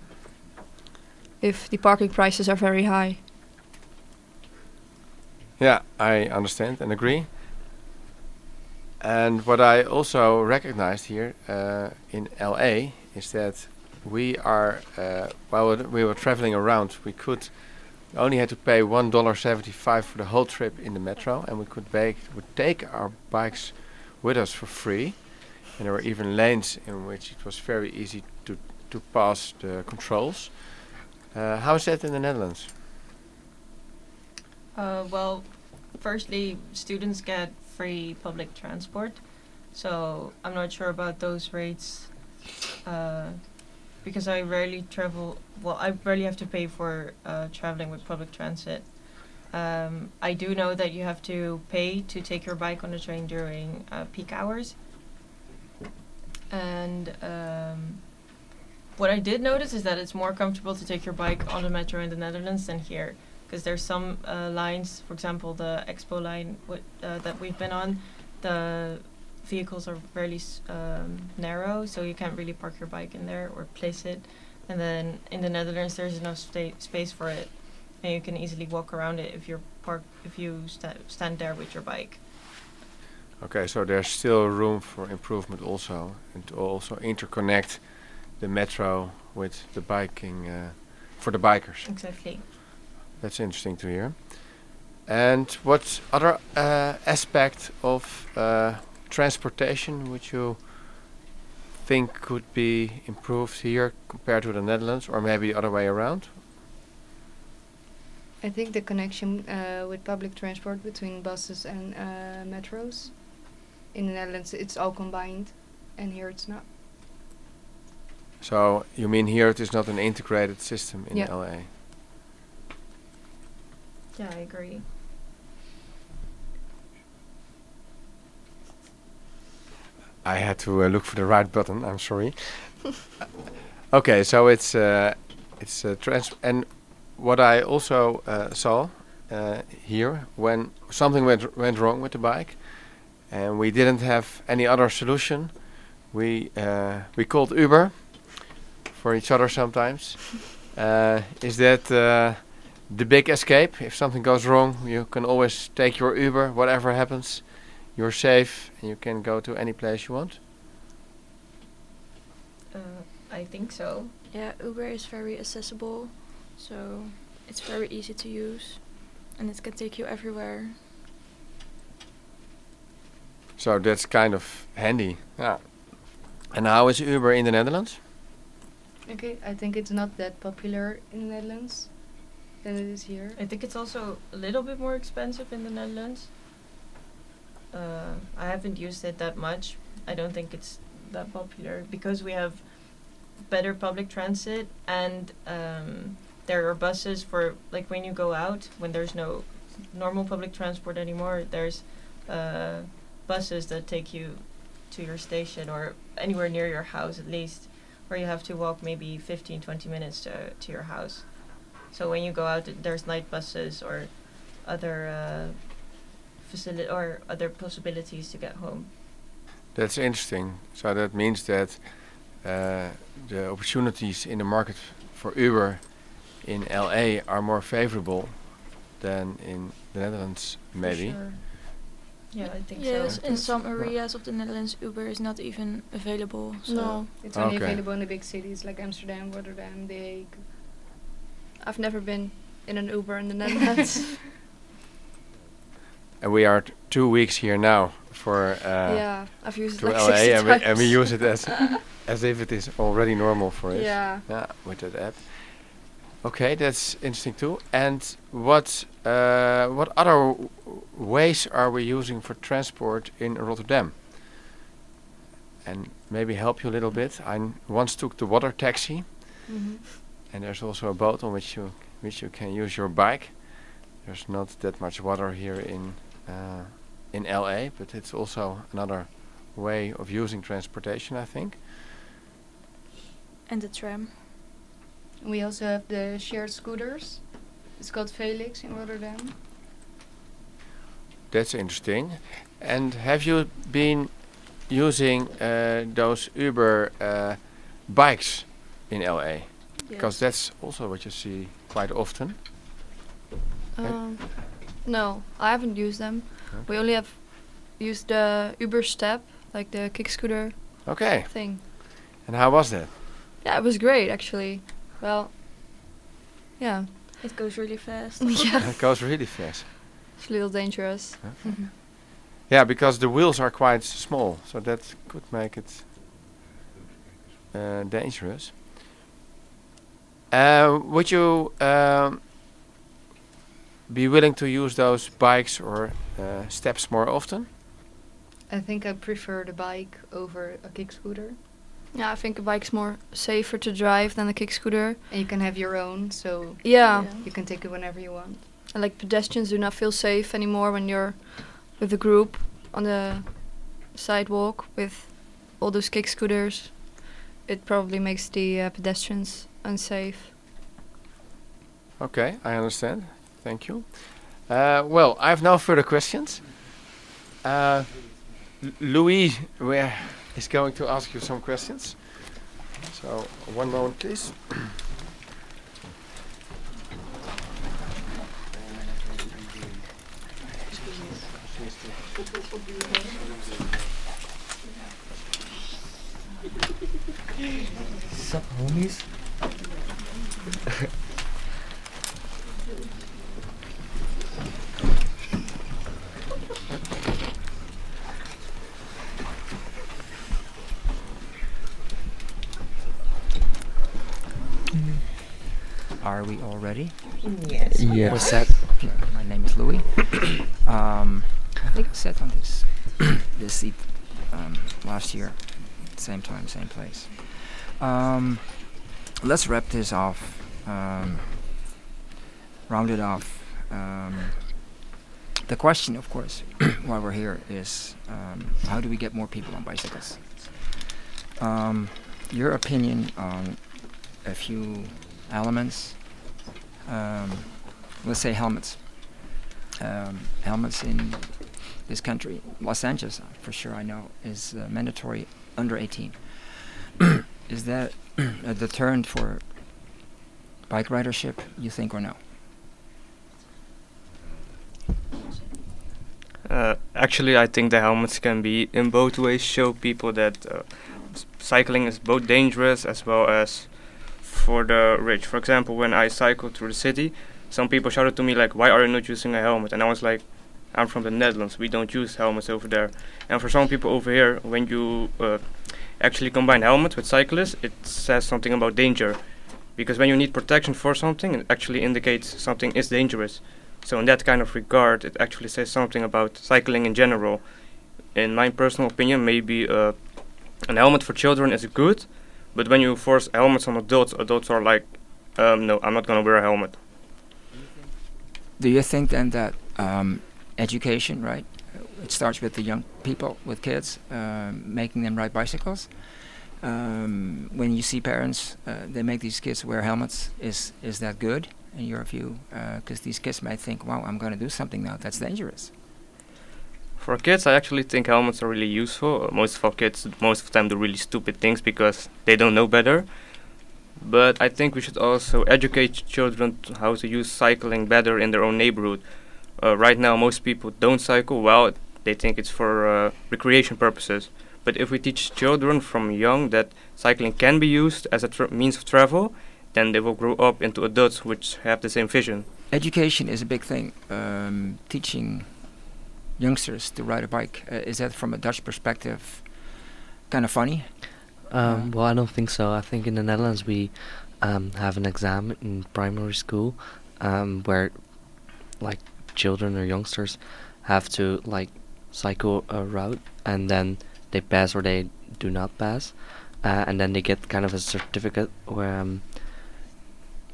if the parking prices are very high. Yeah, I understand and agree. And what I also recognized here uh, in L A is that we are uh, while we were traveling around, we could only had to pay one dollar seventy-five for the whole trip in the metro, and we could bake, would take our bikes with us for free. And there were even lanes in which it was very easy to to pass the controls. Uh, how is that in the Netherlands? Uh, well, firstly, students get free public transport, so I'm not sure about those rates. Uh, Because I rarely travel, well, I rarely have to pay for uh, traveling with public transit. Um, I do know that you have to pay to take your bike on the train during uh, peak hours. And um, what I did notice is that it's more comfortable to take your bike on the metro in the Netherlands than here. because there's some uh, lines, for example, the Expo line w- uh, that we've been on, the vehicles are fairly um, narrow, so you can't really park your bike in there or place it. And then in the Netherlands, there's enough sta- space for it, and you can easily walk around it if you're park if you sta- stand there with your bike. Okay, so there's still room for improvement also, and to also interconnect the metro with the biking uh, for the bikers. Exactly. That's interesting to hear. And what other uh, aspect of uh, transportation would you think could be improved here compared to the Netherlands, or maybe the other way around? I think the connection uh, with public transport between buses and uh, metros. In the Netherlands it's all combined, and here it's not. So you mean here it is not an integrated system in yeah. L A? Yeah, I agree. I had to uh, look for the right button, I'm sorry. Okay, so it's uh, it's uh, trans and what I also uh, saw uh, here, when something went r- went wrong with the bike and we didn't have any other solution, we uh, we called Uber for each other sometimes. Uh, is that uh, the big escape? If something goes wrong, you can always take your Uber, whatever happens. You're safe and you can go to any place you want? Uh, I think so. Yeah, Uber is very accessible, so it's very easy to use, and it can take you everywhere. So that's kind of handy. Yeah. And how is Uber in the Netherlands? Okay, I think it's not that popular in the Netherlands than it is here. I think it's also a little bit more expensive in the Netherlands. Uh, I haven't used it that much. I don't think it's that popular because we have better public transit, and um, there are buses for, like, when you go out, when there's no normal public transport anymore, there's uh, buses that take you to your station or anywhere near your house at least, where you have to walk maybe fifteen, twenty minutes to, to your house. So when you go out, there's night buses or other uh, Facili- or other possibilities to get home. That's interesting. So that means that uh, the opportunities in the market for Uber in L A are more favorable than in the Netherlands, maybe. Sure. Yeah, I think yes, so. Yes, in some areas of the Netherlands, Uber is not even available. So no, it's only okay. available in the big cities like Amsterdam, Rotterdam, The Hague. I've never been in an Uber in the Netherlands. And we are t- two weeks here now for uh, yeah, I've used to it like L A, and we, and we use it as as if it is already normal for us. Yeah. Yeah, with that app. Okay, that's interesting too. And what uh, what other w- ways are we using for transport in Rotterdam? And maybe help you a little bit. I n- once took the water taxi, mm-hmm. and there's also a boat on which you which you can use your bike. There's not that much water here in. Uh, in L A, but it's also another way of using transportation, I think. And the tram. We also have the shared scooters. It's called Felix in Rotterdam. That's interesting. And have you been using uh, those Uber uh, bikes in L A? Yes. Because that's also what you see quite often. Um. No, I haven't used them. Okay. We only have used the Uber Step, like the kick scooter okay. thing. And how was that? Yeah, it was great, actually. Well, yeah. It goes really fast. Yeah. It goes really fast. It's a little dangerous. Okay. Mm-hmm. Yeah, because the wheels are quite small, so that could make it uh, dangerous. Uh, would you... Um, be willing to use those bikes or uh, steps more often? I think I prefer the bike over a kick scooter. Yeah, I think a bike's more safer to drive than a kick scooter. And you can have your own, so yeah. yeah, you can take it whenever you want. And like pedestrians do not feel safe anymore when you're with a group on the sidewalk with all those kick scooters. It probably makes the uh, pedestrians unsafe. Okay, I understand. Thank you. Uh, well, I have no further questions. Uh, Louis where is going to ask you some questions. So, one moment, please. Sup, homies? Are we all ready? Yes. Yes. We're set. My name is Louis. um, I think I sat on this this seat um, last year. Same time, same place. Um, let's wrap this off. Um, round it off. Um, the question, of course, why we're here is um, how do we get more people on bicycles? Um, your opinion on a few elements, um, let's say helmets. Um, helmets in this country, Los Angeles, for sure I know, is uh, mandatory under eighteen. Is that a deterrent for bike ridership, you think, or no? Uh, actually, I think the helmets can be in both ways show people that uh, s- cycling is both dangerous as well as for the rich. For example, when I cycled through the city, some people shouted to me like, why are you not using a helmet? And I was like, I'm from the Netherlands, we don't use helmets over there. And for some people over here, when you uh, actually combine helmets with cyclists, it says something about danger. Because when you need protection for something, it actually indicates something is dangerous. So in that kind of regard, it actually says something about cycling in general. In my personal opinion, maybe uh, an helmet for children is good, but when you force helmets on adults, adults are like, um, no, I'm not going to wear a helmet. Do you think then that um, education, right, it starts with the young people, with kids, um, making them ride bicycles? Um, when you see parents, uh, they make these kids wear helmets, is is that good in your view? Because uh, these kids might think, wow, I'm going to do something now that's dangerous. For kids, I actually think helmets are really useful. Uh, most of our kids, most of the time, do really stupid things because they don't know better. But I think we should also educate children t- how to use cycling better in their own neighborhood. Uh, right now, most people don't cycle well. They think it's for uh, recreation purposes. But if we teach children from young that cycling can be used as a tra- means of travel, then they will grow up into adults which have the same vision. Education is a big thing. Um, teaching youngsters to ride a bike. Uh, is that from a Dutch perspective kind of funny? Um, well, I don't think so. I think in the Netherlands we um, have an exam in primary school um, where like children or youngsters have to like cycle a route and then they pass or they do not pass. Uh, and then they get kind of a certificate where um,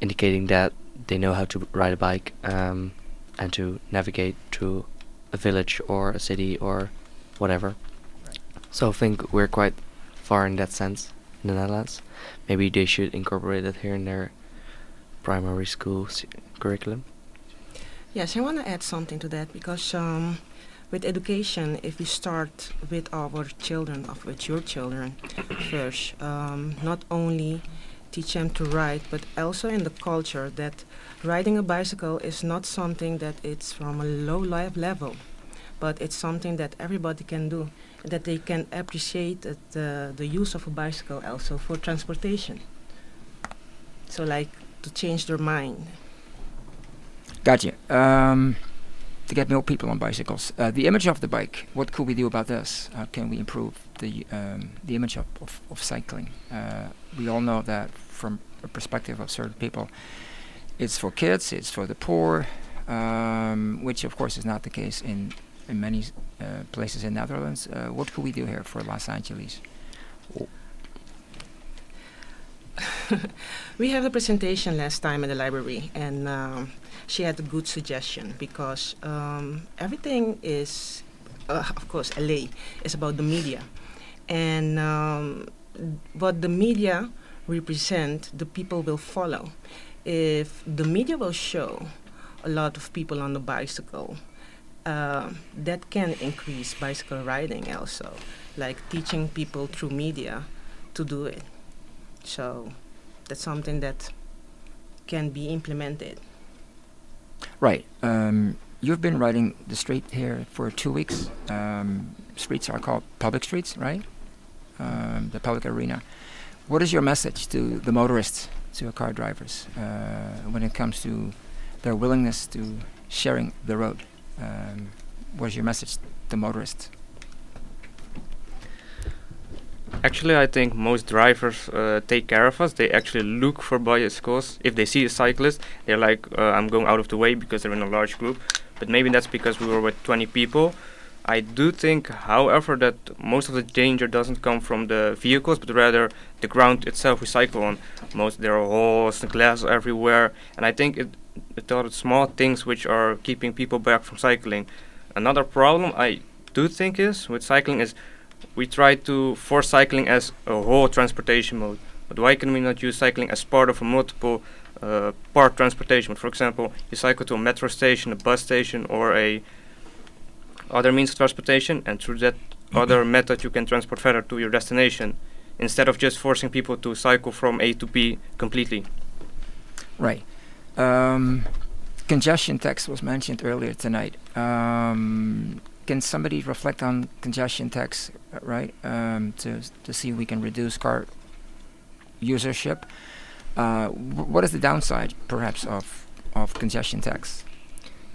indicating that they know how to ride a bike um, and to navigate through a village or a city or whatever. Right. So I think we're quite far in that sense in the Netherlands. Maybe they should incorporate it here in their primary school c- curriculum. Yes, I want to add something to that because um, with education, if we start with our children, or with your children first, um, not only teach them to ride, but also in the culture that riding a bicycle is not something that it's from a low life level, but it's something that everybody can do, that they can appreciate uh, the, the use of a bicycle also for transportation. So like to change their mind. Gotcha. Um, to get more people on bicycles. Uh, the image of the bike, what could we do about this? How can we improve the um, the image of, of, of cycling? Uh, we all know that from a perspective of certain people, it's for kids, it's for the poor, um, which of course is not the case in, in many uh, places in the Netherlands. Uh, what could we do here for Los Angeles? Oh. We had a presentation last time in the library and um, she had a good suggestion because um, everything is, uh, of course, L A is about the media. And um, what the media represent, the people will follow. If the media will show a lot of people on the bicycle. Uh, that can increase bicycle riding also, like teaching people through media to do it. So that's something that can be implemented. Right. Um, you've been riding the street here for two weeks. Um, streets are called public streets, right? Um, the public arena. What is your message to the motorists, to car drivers, uh, when it comes to their willingness to sharing the road? Um, what is your message to motorists? Actually, I think most drivers uh, take care of us. They actually look for bicycles. If they see a cyclist, they're like, uh, I'm going out of the way because they're in a large group. But maybe that's because we were with twenty people. I do think, however, that most of the danger doesn't come from the vehicles, but rather the ground itself we cycle on. Most there are holes and glass everywhere. And I think it, it are small things which are keeping people back from cycling. Another problem I do think is with cycling is we try to force cycling as a whole transportation mode. But why can we not use cycling as part of a multiple uh, part transportation? For example, you cycle to a metro station, a bus station, or a other means of transportation, and through that mm-hmm. other method you can transport further to your destination, instead of just forcing people to cycle from A to B completely. Right. Um, congestion tax was mentioned earlier tonight. Um, can somebody reflect on congestion tax, uh, right, um, to, to see if we can reduce car usership? Uh, w- what is the downside, perhaps, of, of congestion tax?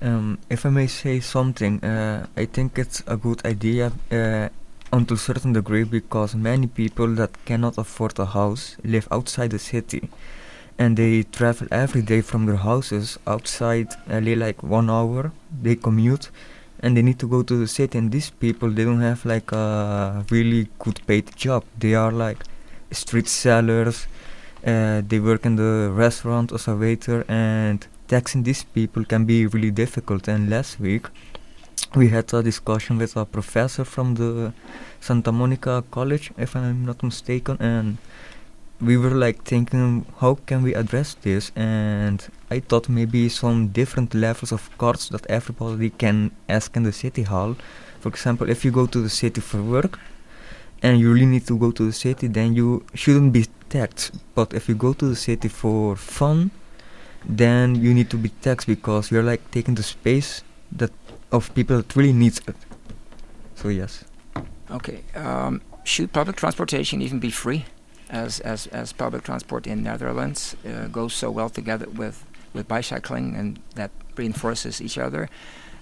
Um, if I may say something, uh, I think it's a good idea uh, until a certain degree, because many people that cannot afford a house live outside the city, and they travel every day from their houses outside L A, like one hour. They commute, and they need to go to the city. And these people, they don't have like a really good paid job. They are like street sellers. Uh, they work in the restaurant as a waiter, and taxing these people can be really difficult. And last week we had a discussion with a professor from the Santa Monica College, if I'm not mistaken, and we were like thinking, how can we address this? And I thought maybe some different levels of cards that everybody can ask in the city hall. For example, if you go to the city for work and you really need to go to the city, then you shouldn't be taxed. But if you go to the city for fun, then you need to be taxed, because you're like taking the space that of people that really needs it. So yes. Okay. Um, should public transportation even be free, as as, as public transport in Netherlands uh, goes so well together with, with bicycling, and that reinforces each other?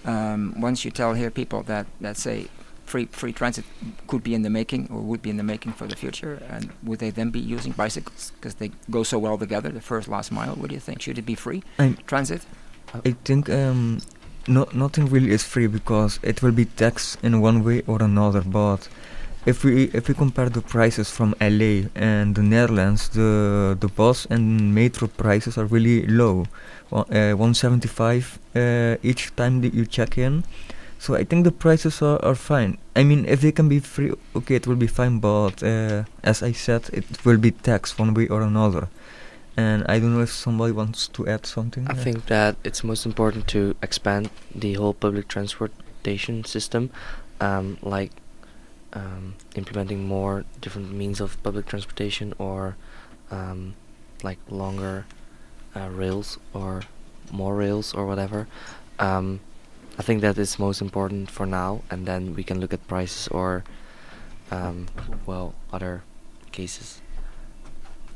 Um, once you tell here people that, that say free free transit could be in the making, or would be in the making for the future, and would they then be using bicycles because they go so well together, the first last mile? What do you think? Should it be free I'm transit? I think um, no, nothing really is free, because it will be taxed in one way or another. But if we if we compare the prices from L A and the Netherlands, the the bus and metro prices are really low, well, uh, one seventy-five uh, each time that you check in. So I think the prices are, are fine. I mean, if they can be free, okay, it will be fine. But uh, as I said, it will be taxed one way or another. And I don't know if somebody wants to add something. I think that it's most important to expand the whole public transportation system, um, like um, implementing more different means of public transportation, or um, like longer uh, rails, or more rails, or whatever. Um, I think that is most important for now, and then we can look at prices or, um, well, other cases.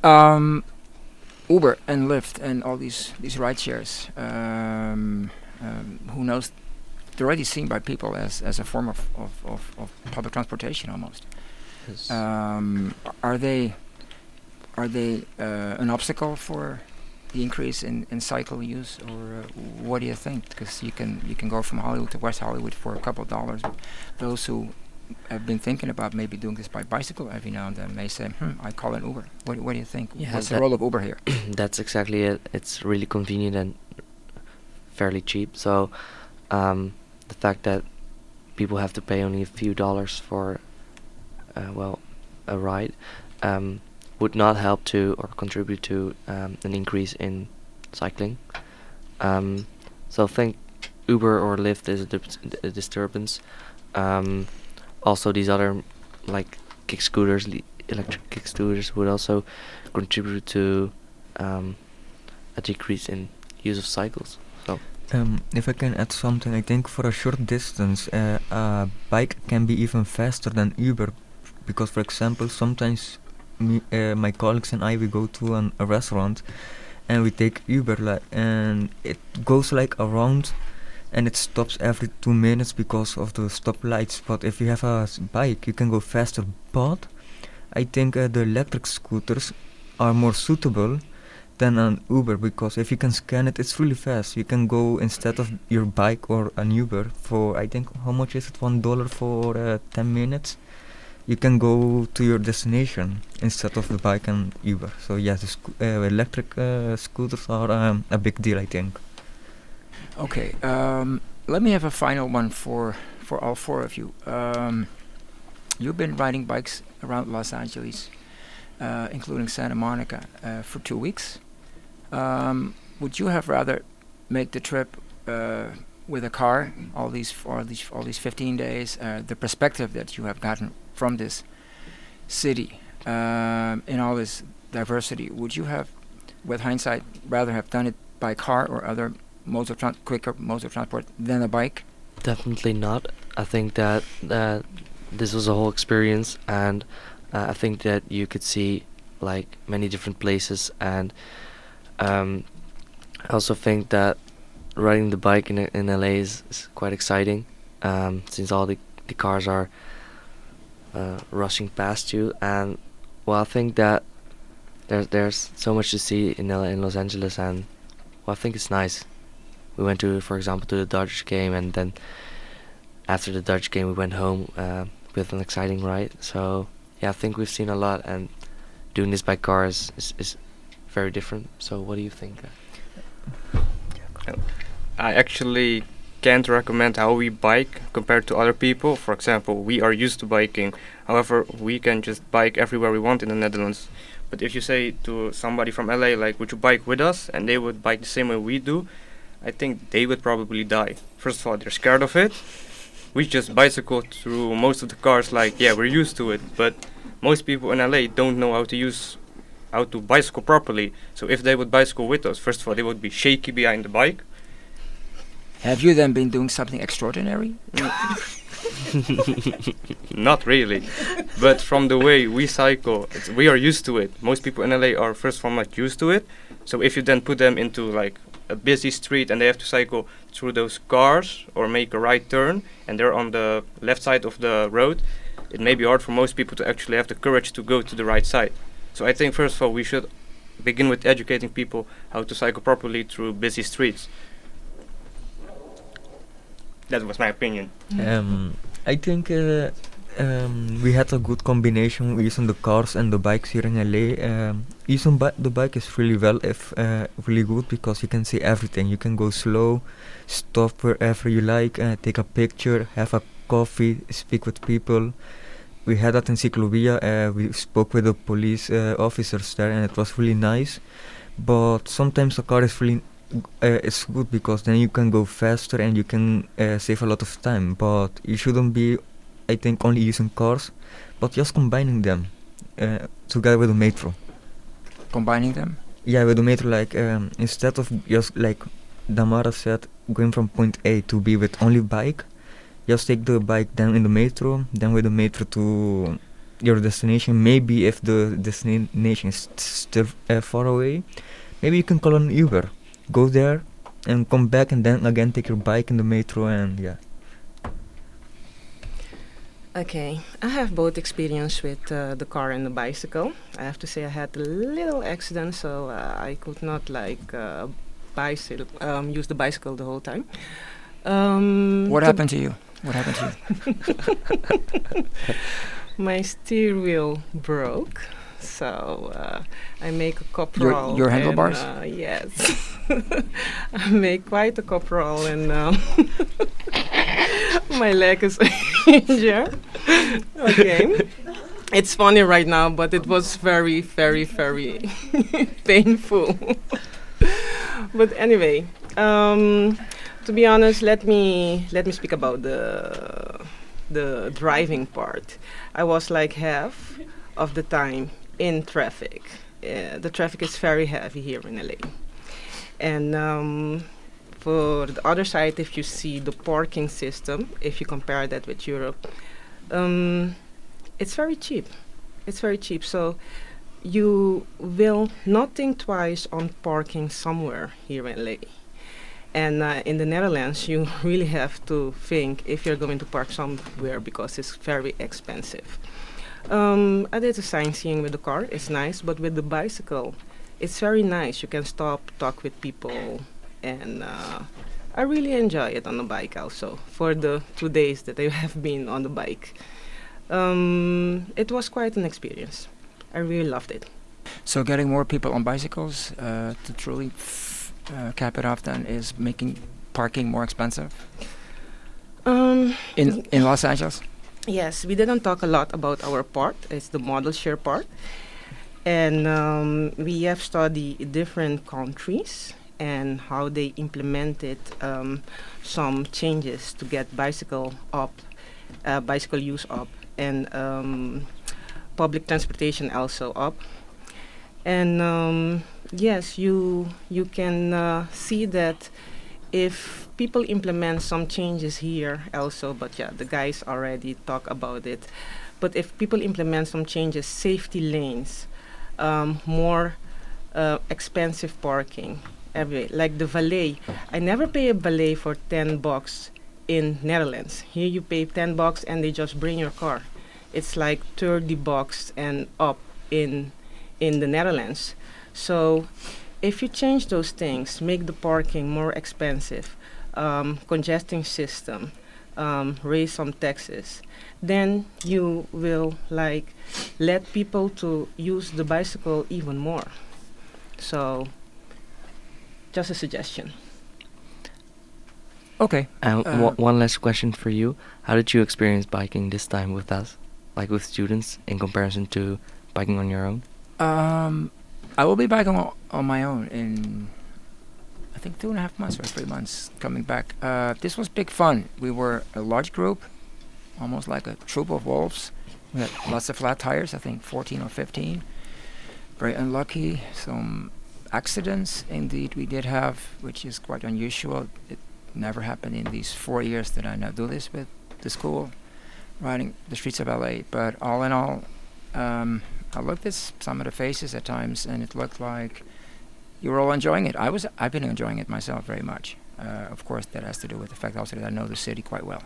Um, Uber and Lyft and all these these ride shares, um, um, who knows? They're already seen by people as, as a form of, of, of, of public transportation almost. Yes. Um, are they are they uh, an obstacle for the increase in, in cycle use, or uh, what do you think? Because you can you can go from Hollywood to West Hollywood for a couple of dollars. Those who have been thinking about maybe doing this by bicycle every now and then may say, hmm, I call an Uber. What, what do you think? Yeah, what's the role of Uber here? That's exactly it. It's really convenient and fairly cheap. So um, the fact that people have to pay only a few dollars for, uh, well, a ride, um, would not help to or contribute to um, an increase in cycling. Um, So think Uber or Lyft is a, di- a disturbance. Um, also, these other like kick scooters, le- electric kick scooters, would also contribute to um, a decrease in use of cycles. So. Um, if I can add something, I think for a short distance, uh, a bike can be even faster than Uber, because, for example, sometimes me, uh, my colleagues and I, we go to an, a restaurant and we take Uber, like, and it goes like around and it stops every two minutes because of the stop lights. But if you have a s- bike, you can go faster. But I think uh, the electric scooters are more suitable than an Uber, because if you can scan it, it's really fast. You can go instead of your bike or an Uber for, I think, how much is it? One dollar for uh, ten minutes. You can go to your destination instead of the bike and Uber. So yeah, the sco- uh, electric uh, scooters are um, a big deal, I think. Okay, um, let me have a final one for, for all four of you. Um, you've been riding bikes around Los Angeles, uh, including Santa Monica, uh, for two weeks. Um, would you have rather make the trip uh, with a car, all these, f- all these, all these fifteen days? Uh, the perspective that you have gotten from this city, um, in all this diversity, would you have, with hindsight, rather have done it by car or other modes of trans- quicker modes of transport than a bike? Definitely not. I think that uh, this was a whole experience, and uh, I think that you could see like many different places, and. Um, I also think that riding the bike in in L A is, is quite exciting, um, since all the, the cars are uh, rushing past you. And well, I think that there's there's so much to see in L A, in Los Angeles, and well, I think it's nice. We went to, for example, to the Dodgers game, and then after the Dodgers game, we went home uh, with an exciting ride. So yeah, I think we've seen a lot, and doing this by car is is. is very different. So what do you think? I actually can't recommend how we bike compared to other people. For example, we are used to biking. However, we can just bike everywhere we want in the Netherlands. But if you say to somebody from L A, like, would you bike with us? And they would bike the same way we do. I think they would probably die. First of all, they're scared of it. We just bicycle through most of the cars like, yeah, we're used to it. But most people in L A don't know how to use how to bicycle properly. So if they would bicycle with us, first of all, they would be shaky behind the bike. Have you then been doing something extraordinary? Not really. But from the way we cycle, it's, we are used to it. Most people in L A are, first of all, not used to it. So if you then put them into like a busy street and they have to cycle through those cars or make a right turn and they're on the left side of the road, it may be hard for most people to actually have the courage to go to the right side. So I think, first of all, we should begin with educating people how to cycle properly through busy streets. That was my opinion. Um, I think uh, um, we had a good combination using the cars and the bikes here in L A. Um, using bi- the bike is really well, if uh, really good, because you can see everything. You can go slow, stop wherever you like, uh, take a picture, have a coffee, speak with people. We had that in Ciclovia. Uh, we spoke with the police uh, officers there, and it was really nice. But sometimes the car is really uh, it's good, because then you can go faster and you can uh, save a lot of time. But you shouldn't be, I think, only using cars, but just combining them uh, together with the metro. Combining them? Yeah, with the metro. Like um, instead of just like Damara said, going from point A to B with only bike. Just take the bike down in the metro, then with the metro to your destination. Maybe if the destination is st- still uh, far away, maybe you can call an Uber. Go there and come back, and then again take your bike in the metro, and yeah. Okay, I have both experience with uh, the car and the bicycle. I have to say I had a little accident, so uh, I could not like uh, bicycle um, use the bicycle the whole time. Um, what happened to you? What happened to you? My steer wheel broke, so uh, I make a copperal. Your, your handlebars? Uh, yes. I make quite a copperal, and um, my leg is injured. Okay. It's funny right now, but it was very, very, very painful. But anyway, um, To be honest, let me let me speak about the the driving part. I was like half of the time in traffic. Uh, the traffic is very heavy here in L A. And um, for the other side, if you see the parking system, if you compare that with Europe, um, it's very cheap. It's very cheap. So you will not think twice on parking somewhere here in L A. And uh, in the Netherlands, you really have to think if you're going to park somewhere because it's very expensive. Um, I did a sightseeing with the car, it's nice, but with the bicycle, it's very nice. You can stop, talk with people, and uh, I really enjoy it on the bike also, for the two days that I have been on the bike. Um, it was quite an experience. I really loved it. So getting more people on bicycles uh, to truly uh, cap it off then is making parking more expensive? Um, in in Los Angeles? Yes, we didn't talk a lot about our part. It's the model share part. And um, we have studied different countries and how they implemented um, some changes to get bicycle up, uh, bicycle use up, and um, public transportation also up. And um, yes, you, you can uh, see that if people implement some changes here also, but yeah, the guys already talk about it. But if people implement some changes, safety lanes, um, more uh, expensive parking, everywhere. Like the valet. I never pay a valet for ten bucks in Netherlands. Here you pay ten bucks and they just bring your car. It's like thirty bucks and up in in the Netherlands. So if you change those things, make the parking more expensive, um, congesting system, um, raise some taxes, then you will like let people to use the bicycle even more. So, just a suggestion. Okay. And um, uh, w- one last question for you: how did you experience biking this time with us, like with students, in comparison to biking on your own? Um. I will be back on, on my own in, I think, two and a half months or three months coming back. Uh, this was big fun. We were a large group, almost like a troop of wolves. We had lots of flat tires, I think fourteen or fifteen. Very unlucky. Some accidents, indeed, we did have, which is quite unusual. It never happened in these four years that I now do this with the school, riding the streets of L A. But all in all, um, I looked at some of the faces at times, and it looked like you were all enjoying it. I was, I've been enjoying it myself very much. Uh, of course, that has to do with the fact also that I know the city quite well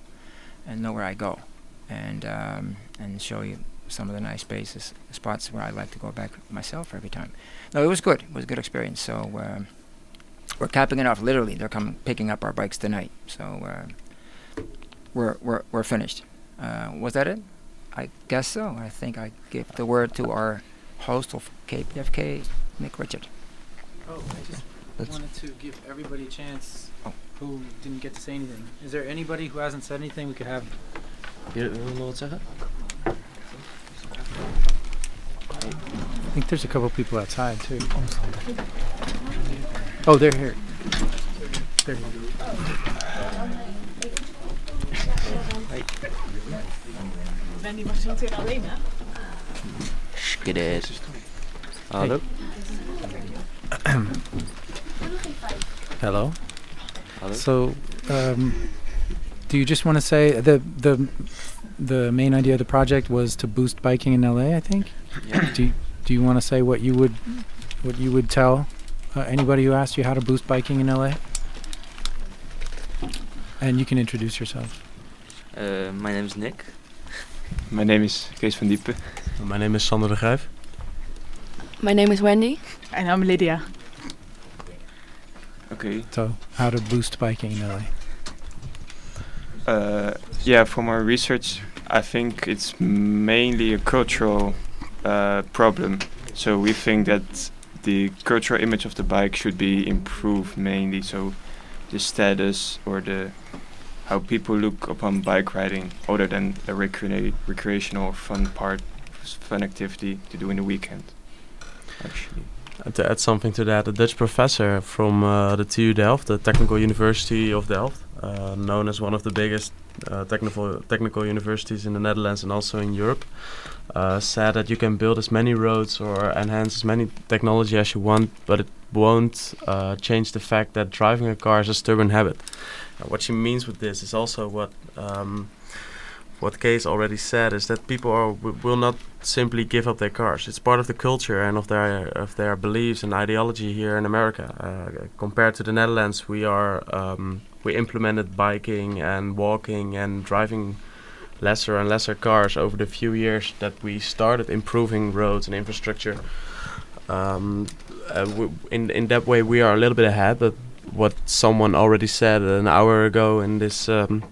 and know where I go, and um, and show you some of the nice spaces, spots where I like to go back myself every time. No, it was good. It was a good experience. So uh, we're capping it off. Literally, they're coming picking up our bikes tonight. So uh, we're we're we're finished. Uh, was that it? I guess so. I think I give the word to our host of K P F K, Nick Richard. Oh, I just That's wanted to give everybody a chance oh. who didn't get to say anything. Is there anybody who hasn't said anything we could have? You don't know what to say? I think there's a couple people outside, too. Oh, they're here. They're here. Die was niet weer alleen, hè? Skidit. Hallo. Hello. Hello. So, um, do you just want to say the the the main idea of the project was to boost biking in L A? I think. Yeah. Do you, Do you want to say what you would what you would tell uh, anybody who asked you how to boost biking in L A? And you can introduce yourself. Uh, my name is Nick. My name is Kees van Diepen. My name is Sander de Grijf. My name is Wendy. And I'm Lydia. Okay. So, how to boost biking in L A? Uh, yeah, for my research, I think it's mainly a cultural uh, problem. So we think that the cultural image of the bike should be improved mainly. So the status or the how people look upon bike riding, other than a recre- recreational fun part, fun activity to do in the weekend. Actually, to add something to that, a Dutch professor from uh, the T U Delft, the Technical University of Delft, uh, known as one of the biggest uh, technical technical universities in the Netherlands and also in Europe, uh, said that you can build as many roads or enhance as many technology as you want, but it won't uh, change the fact that driving a car is a stubborn habit. Now, what she means with this is also what um, what Kees already said, is that people are w- will not simply give up their cars. It's part of the culture and of their of their beliefs and ideology here in America. Uh, compared to the Netherlands, we are um, we implemented biking and walking and driving lesser and lesser cars over the few years that we started improving roads and infrastructure. Um, uh, w- in in that way, we are a little bit ahead. But what someone already said an hour ago in this um,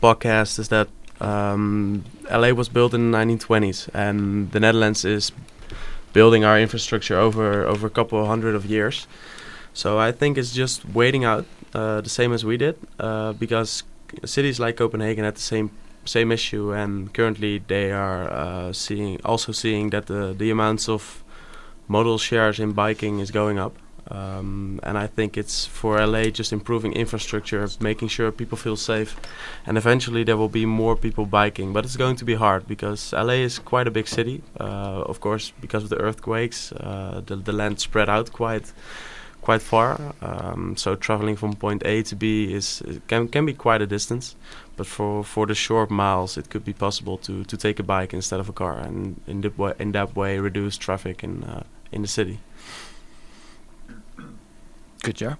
podcast is that Um, L A was built in the nineteen twenties, and the Netherlands is building our infrastructure over over a couple hundred of years. So I think it's just waiting out, uh, the same as we did, uh, because c- cities like Copenhagen had the same same issue, and currently they are uh, seeing also seeing that the the amounts of modal shares in biking is going up. Um, and I think it's for L A just improving infrastructure, making sure people feel safe, and eventually there will be more people biking. But it's going to be hard because L A is quite a big city. Uh, of course, because of the earthquakes, uh, the, the land spread out quite, quite far. Um, so traveling from point A to B is can can be quite a distance. But for, for the short miles, it could be possible to, to take a bike instead of a car, and in that way, in that way reduce traffic in uh, in the city. Good job.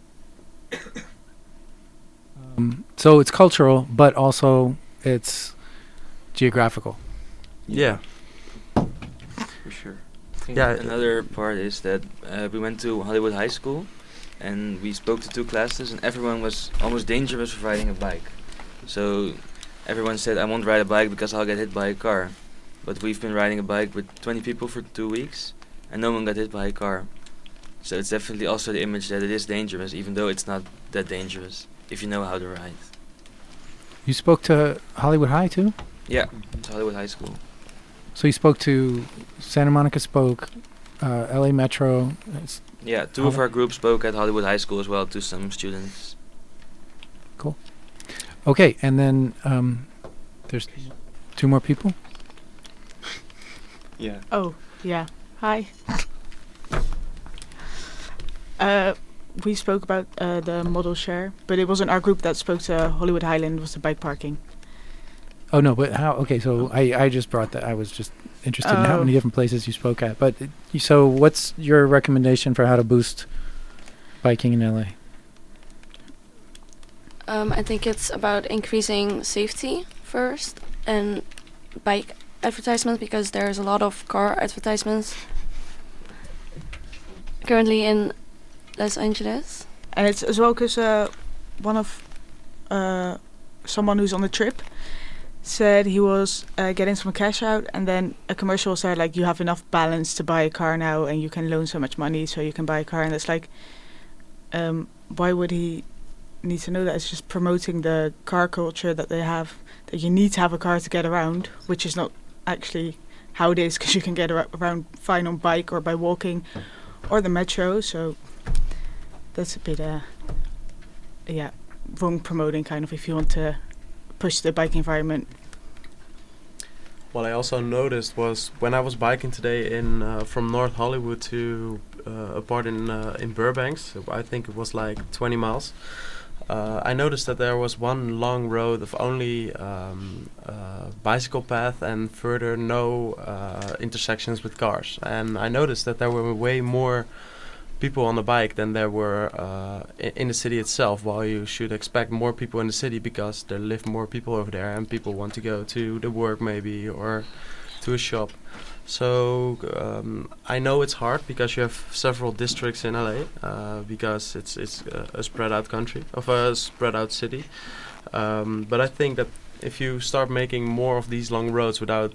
Um, so it's cultural, but also it's geographical. Yeah. For sure. I think yeah. Another part is that uh, we went to Hollywood High School, and we spoke to two classes, and everyone was almost dangerous for riding a bike. So everyone said, I won't ride a bike because I'll get hit by a car. But we've been riding a bike with twenty people for two weeks, and no one got hit by a car. So it's definitely also the image that it is dangerous, even though it's not that dangerous, if you know how to ride. You spoke to Hollywood High, too? Yeah, to Hollywood High School. So you spoke to Santa Monica spoke, uh, L A Metro. Yeah, two Hol- of our groups spoke at Hollywood High School as well to some students. Cool. Okay, and then um, there's two more people? Yeah. Oh, yeah. Hi. Uh, we spoke about uh, the model share, but it wasn't our group that spoke to Hollywood Highland. It was the bike parking. Oh no, but how? Okay, so I, I just brought that. I was just interested oh. in how many different places you spoke at. But it, so, what's your recommendation for how to boost biking in L A? Um, I think it's about increasing safety first and bike advertisements, because there's a lot of car advertisements currently in Los Angeles. And it's as well because uh, one of uh, someone who's on the trip said he was uh, getting some cash out, and then a commercial said like, you have enough balance to buy a car now, and you can loan so much money so you can buy a car. And it's like, um, why would he need to know that? It's just promoting the car culture that they have, that you need to have a car to get around, which is not actually how it is, because you can get ar- around fine on bike or by walking or the metro. So that's a bit, uh, yeah, wrong promoting, kind of, if you want to push the bike environment. What I also noticed was when I was biking today in uh, from North Hollywood to uh, a part in uh, in Burbank, so I think it was like twenty miles. Uh, I noticed that there was one long road of only um, uh, bicycle path, and further no uh, intersections with cars. And I noticed that there were way more people on the bike than there were uh, I- in the city itself, while you should expect more people in the city because there live more people over there, and people want to go to the work maybe or to a shop. So um, I know it's hard because you have several districts in L A, uh, because it's it's uh, a spread out country, of a spread out city. Um, but I think that if you start making more of these long roads without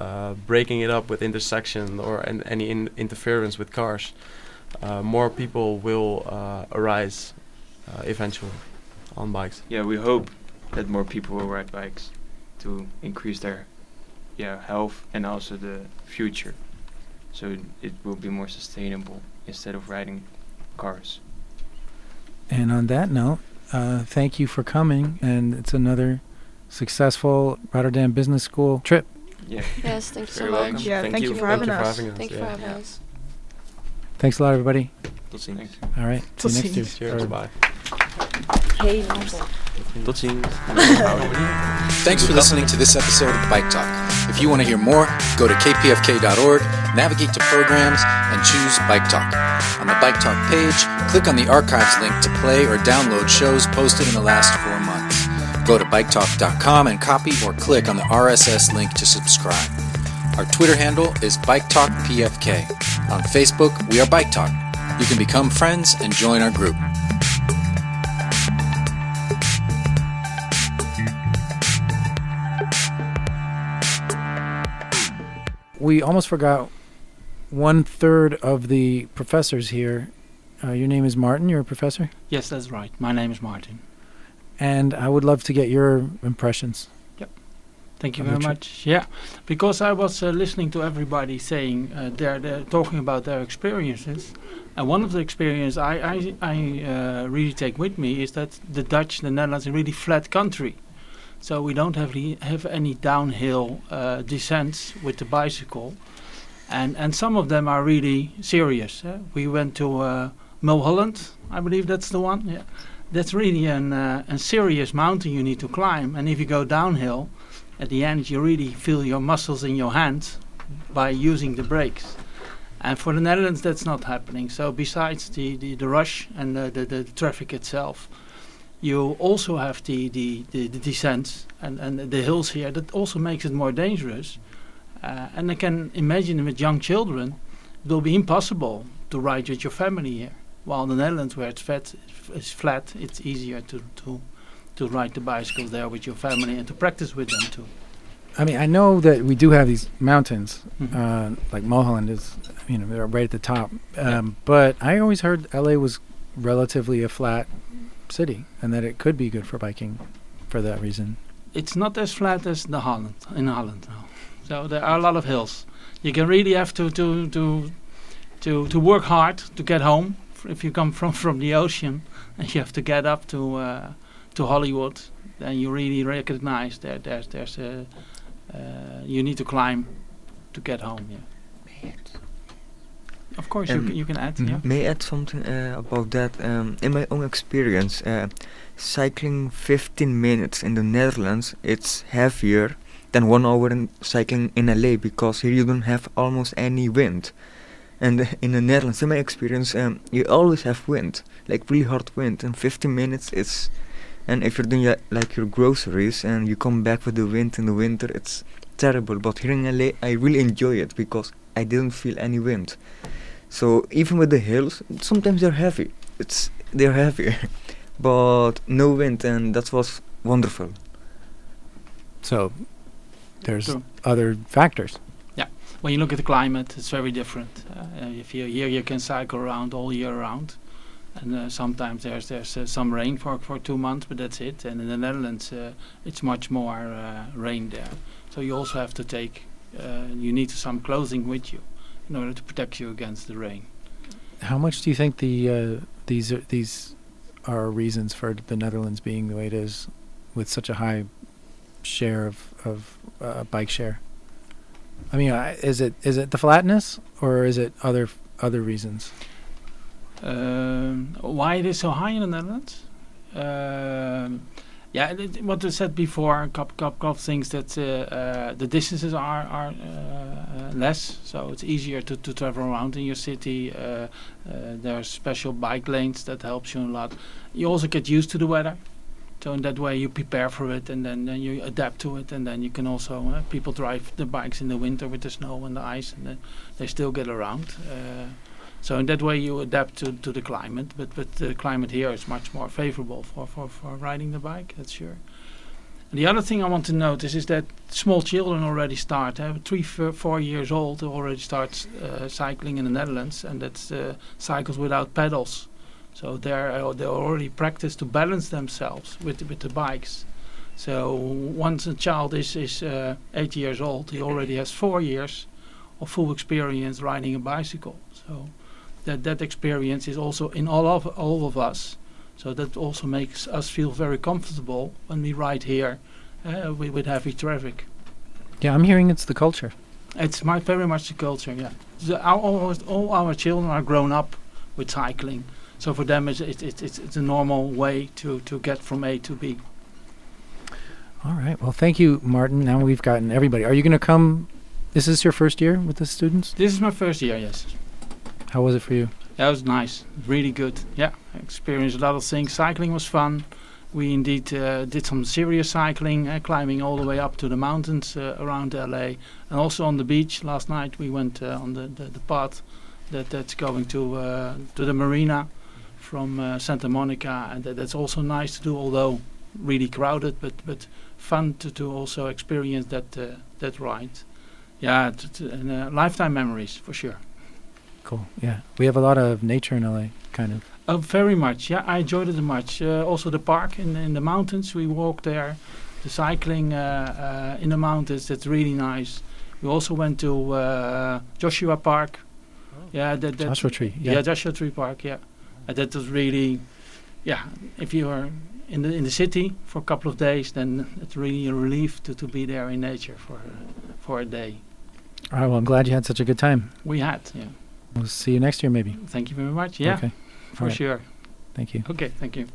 uh, breaking it up with intersection or an, any in interference with cars, Uh, more people will uh, arise uh, eventually on bikes. Yeah, we hope that more people will ride bikes to increase their yeah health and also the future. so it will be more sustainable instead of riding cars. And on that note, uh, thank you for coming, and it's another successful Rotterdam Business School trip. Yeah. Yes, thanks so much. Welcome. Yeah, thank, thank you, you for having thank us. Thank you for having us. Thank yeah. for having us. Thanks a lot, everybody. Tot ziens. All right. Tot see you next ziens. Year. Bye. Hey, tot ziens. Thanks for listening to this episode of Bike Talk. If you want to hear more, go to k p f k dot org, navigate to programs, and choose Bike Talk. On the Bike Talk page, click on the archives link to play or download shows posted in the last four months. Go to bike talk dot com and copy or click on the R S S link to subscribe. Our Twitter handle is Bike Talk P F K. On Facebook, we are Bike Talk. You can become friends and join our group. We almost forgot one third of the professors here. Uh, your name is Martin. You're a professor? Yes, that's right. My name is Martin. And I would love to get your impressions. Yep. Thank you very much. Yeah, because I was uh, listening to everybody saying uh, they're, they're talking about their experiences, and one of the experiences I I, I uh, really take with me is that the Dutch, the Netherlands, is a really flat country, so we don't have re- have any downhill uh, descents with the bicycle, and and some of them are really serious. Eh? We went to uh, Mulholland, I believe that's the one. Yeah. That's really an uh, a serious mountain you need to climb, and if you go downhill, at the end you really feel your muscles in your hands by using the brakes. And for the Netherlands, that's not happening. So besides the, the, the rush and the, the, the traffic itself, you also have the, the, the, the descents and, and the hills here. That also makes it more dangerous. Uh, and I can imagine with young children, it will be impossible to ride with your family here. While in the Netherlands, where it's fat, it's flat, it's easier to, to to ride the bicycles there with your family and to practice with them too. I mean, I know that we do have these mountains, mm-hmm. uh, like Mulholland is, you know, they're right at the top. Um, yeah. But I always heard L A was relatively a flat city and that it could be good for biking for that reason. It's not as flat as the Holland in Holland now, so there are a lot of hills. You can really have to to to to, to work hard to get home. If you come from, from the ocean and you have to get up to uh, to Hollywood, then you really recognize that there's there's a uh, you need to climb to get home. Yeah. Of course, um, you can you can add. Mm-hmm. Yeah. May I add something uh, about that? Um, in my own experience, uh, cycling fifteen minutes in the Netherlands, it's heavier than one hour in cycling in L A because here you don't have almost any wind. And uh, in the Netherlands, in my experience, um, you always have wind, like really hard wind. And fifteen minutes, it's, and if you're doing y- like your groceries and you come back with the wind in the winter, it's terrible. But here in L A, I really enjoy it because I didn't feel any wind. So even with the hills, sometimes they're heavy. It's they're heavy, but no wind, and that was wonderful. So there's sure. other factors. When you look at the climate, it's very different. Uh, if you're here, you can cycle around all year round, and uh, sometimes there's there's uh, some rain for for two months, but that's it. And in the Netherlands, uh, it's much more uh, rain there. So you also have to take, uh, you need some clothing with you in order to protect you against the rain. How much do you think the uh, these are, these are reasons for the Netherlands being the way it is, with such a high share of of uh, bike share? I mean, uh, is it is it the flatness, or is it other f- other reasons? Um, why it is so high in the Netherlands? Um, yeah, th- what I said before, a couple, couple, couple things that uh, uh, the distances are are uh, less, so it's easier to, to travel around in your city. Uh, uh, there are special bike lanes that helps you a lot. You also get used to the weather. So in that way you prepare for it, and then, then you adapt to it, and then you can also, uh, people drive the bikes in the winter with the snow and the ice, and then they still get around. Uh, so in that way you adapt to, to the climate, but, but the climate here is much more favorable for, for, for riding the bike, that's sure. And the other thing I want to notice is that small children already start, uh, three, four, four years old already starts uh, cycling in the Netherlands, and that's uh, cycles without pedals. So they're uh, they already practice to balance themselves with with the bikes. So once a child is is uh, eight years old, he already has four years of full experience riding a bicycle. So that that experience is also in all of all of us. So that also makes us feel very comfortable when we ride here uh, with, with heavy traffic. Yeah, I'm hearing it's the culture. It's my, very much the culture, yeah. The, our, almost all our children are grown up with cycling. So for them, it's, it, it, it's, it's a normal way to, to get from A to B. All right. Well, thank you, Martin. Now we've gotten everybody. Are you going to come? Is this your first year with the students? This is my first year, yes. How was it for you? That was nice. Really good. Yeah, I experienced a lot of things. Cycling was fun. We indeed uh, did some serious cycling, uh, climbing all the way up to the mountains uh, around L A. And also on the beach last night we went uh, on the, the, the path that, that's going to uh, to the marina from uh, Santa Monica. And that, that's also nice to do, although really crowded, but, but fun to, to also experience that, uh, that ride. Yeah, t- t- and, uh, lifetime memories for sure. Cool, yeah. We have a lot of nature in L A, kind of. Uh, very much, yeah. I enjoyed it much. Uh, also the park in, in the mountains, we walked there. The cycling uh, uh, in the mountains, that's really nice. We also went to uh, Joshua Park. Oh. Yeah, that, that Joshua Tree. Yeah. yeah, Joshua Tree Park, yeah. Uh, that was really, yeah, if you are in the in the city for a couple of days, then it's really a relief to, to be there in nature for, uh, for a day. All right, well, I'm glad you had such a good time. We had, yeah. We'll see you next year, maybe. Thank you very much, yeah. Okay. For sure. Thank you. Okay, thank you.